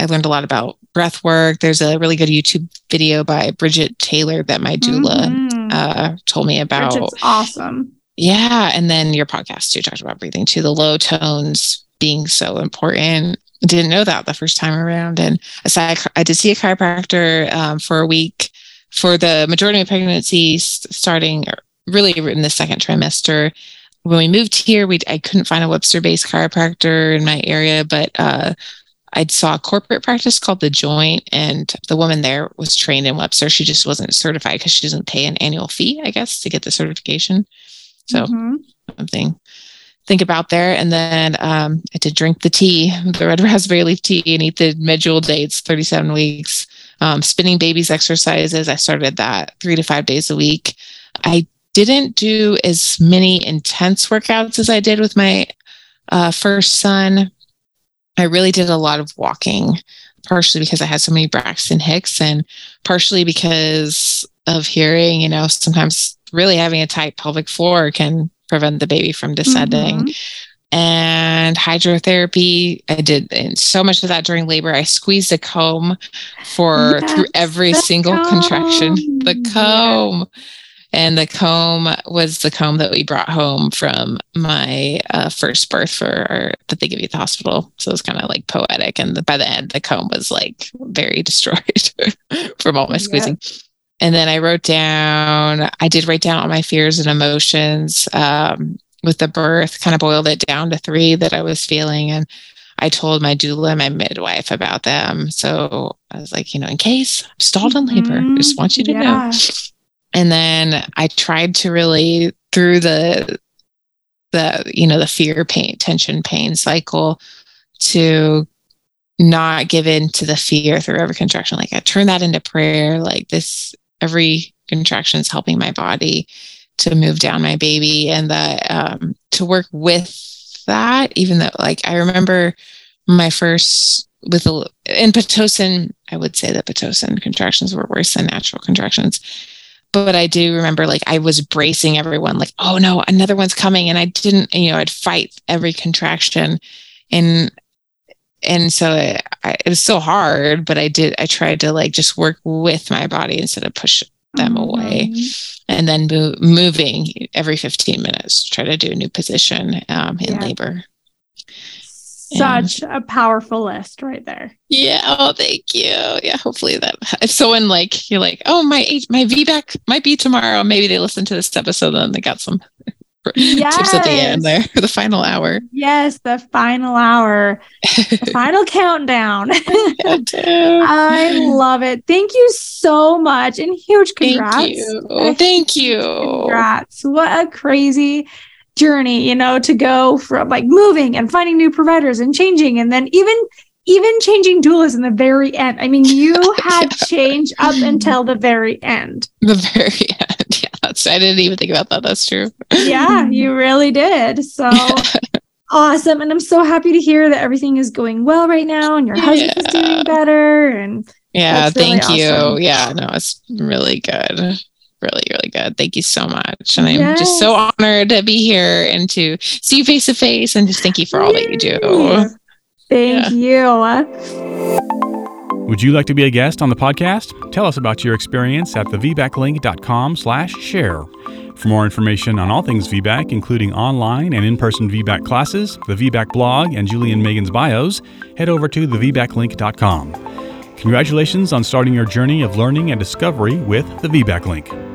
I learned a lot about breath work. There's a really good YouTube video by Bridget Taylor that my doula told me about. Bridget's awesome. Yeah. And then your podcast too talked about breathing too, the low tones being so important. Didn't know that the first time around. And I did see a chiropractor for a week for the majority of pregnancies, starting really in the second trimester. When we moved here, I couldn't find a Webster-based chiropractor in my area, but I saw a corporate practice called The Joint, and the woman there was trained in Webster. She just wasn't certified because she doesn't pay an annual fee, I guess, to get the certification. So something. Think about there. And then I did drink the tea, the red raspberry leaf tea, and eat the medjool dates, 37 weeks. Spinning babies exercises, I started that 3 to 5 days a week. I didn't do as many intense workouts as I did with my first son. I really did a lot of walking, partially because I had so many Braxton Hicks and partially because of hearing, sometimes really having a tight pelvic floor can prevent the baby from descending. And hydrotherapy, I did so much of that during labor. I squeezed a comb through every single contraction. The comb. Yeah. And the comb was the comb that we brought home from my first birth that they give you at the hospital. So it was kind of like poetic. And by the end, the comb was like very destroyed from all my squeezing. Yeah. And then I did write down all my fears and emotions with the birth, kind of boiled it down to 3 that I was feeling. And I told my doula, my midwife, about them. So I was like, in case I'm stalled in labor, I just want you to know. And then I tried to really, through the fear, pain, tension, pain cycle, to not give in to the fear through every contraction. Like I turned that into prayer, like this. Every contraction is helping my body to move down my baby, and that to work with that, even though I remember my first in Pitocin, I would say that Pitocin contractions were worse than natural contractions. But I do remember I was bracing everyone oh no, another one's coming. And I didn't, I'd fight every contraction. And so it was so hard, but I tried to just work with my body instead of push them away, and then moving every 15 minutes, try to do a new position in labor. Such a powerful list right there. Yeah. Oh, thank you. Yeah. Hopefully that if someone you're oh, my VBAC might be tomorrow. Maybe they listened to this episode and they got some tips at the end there, the final hour. Yes, the final hour. The final countdown. I love it. Thank you so much, and huge congrats. Thank you. Thank you. Congrats. What a crazy journey, to go from moving and finding new providers and changing, and then even changing doulas in the very end. I mean, you had change up until the very end. The very end. Yeah, I didn't even think about that. That's true. Yeah, you really did. So awesome. And I'm so happy to hear that everything is going well right now, and your husband is doing better. And yeah, thank you. Awesome. Yeah, no, it's really good. Really, really good. Thank you so much. And I'm just so honored to be here and to see you face to face, and just thank you for all that you do. Thank you. Would you like to be a guest on the podcast? Tell us about your experience at thevbaclink.com/share. For more information on all things VBAC, including online and in-person VBAC classes, the VBAC blog, and Julie and Meagan's bios, head over to thevbaclink.com. Congratulations on starting your journey of learning and discovery with the VBAC Link.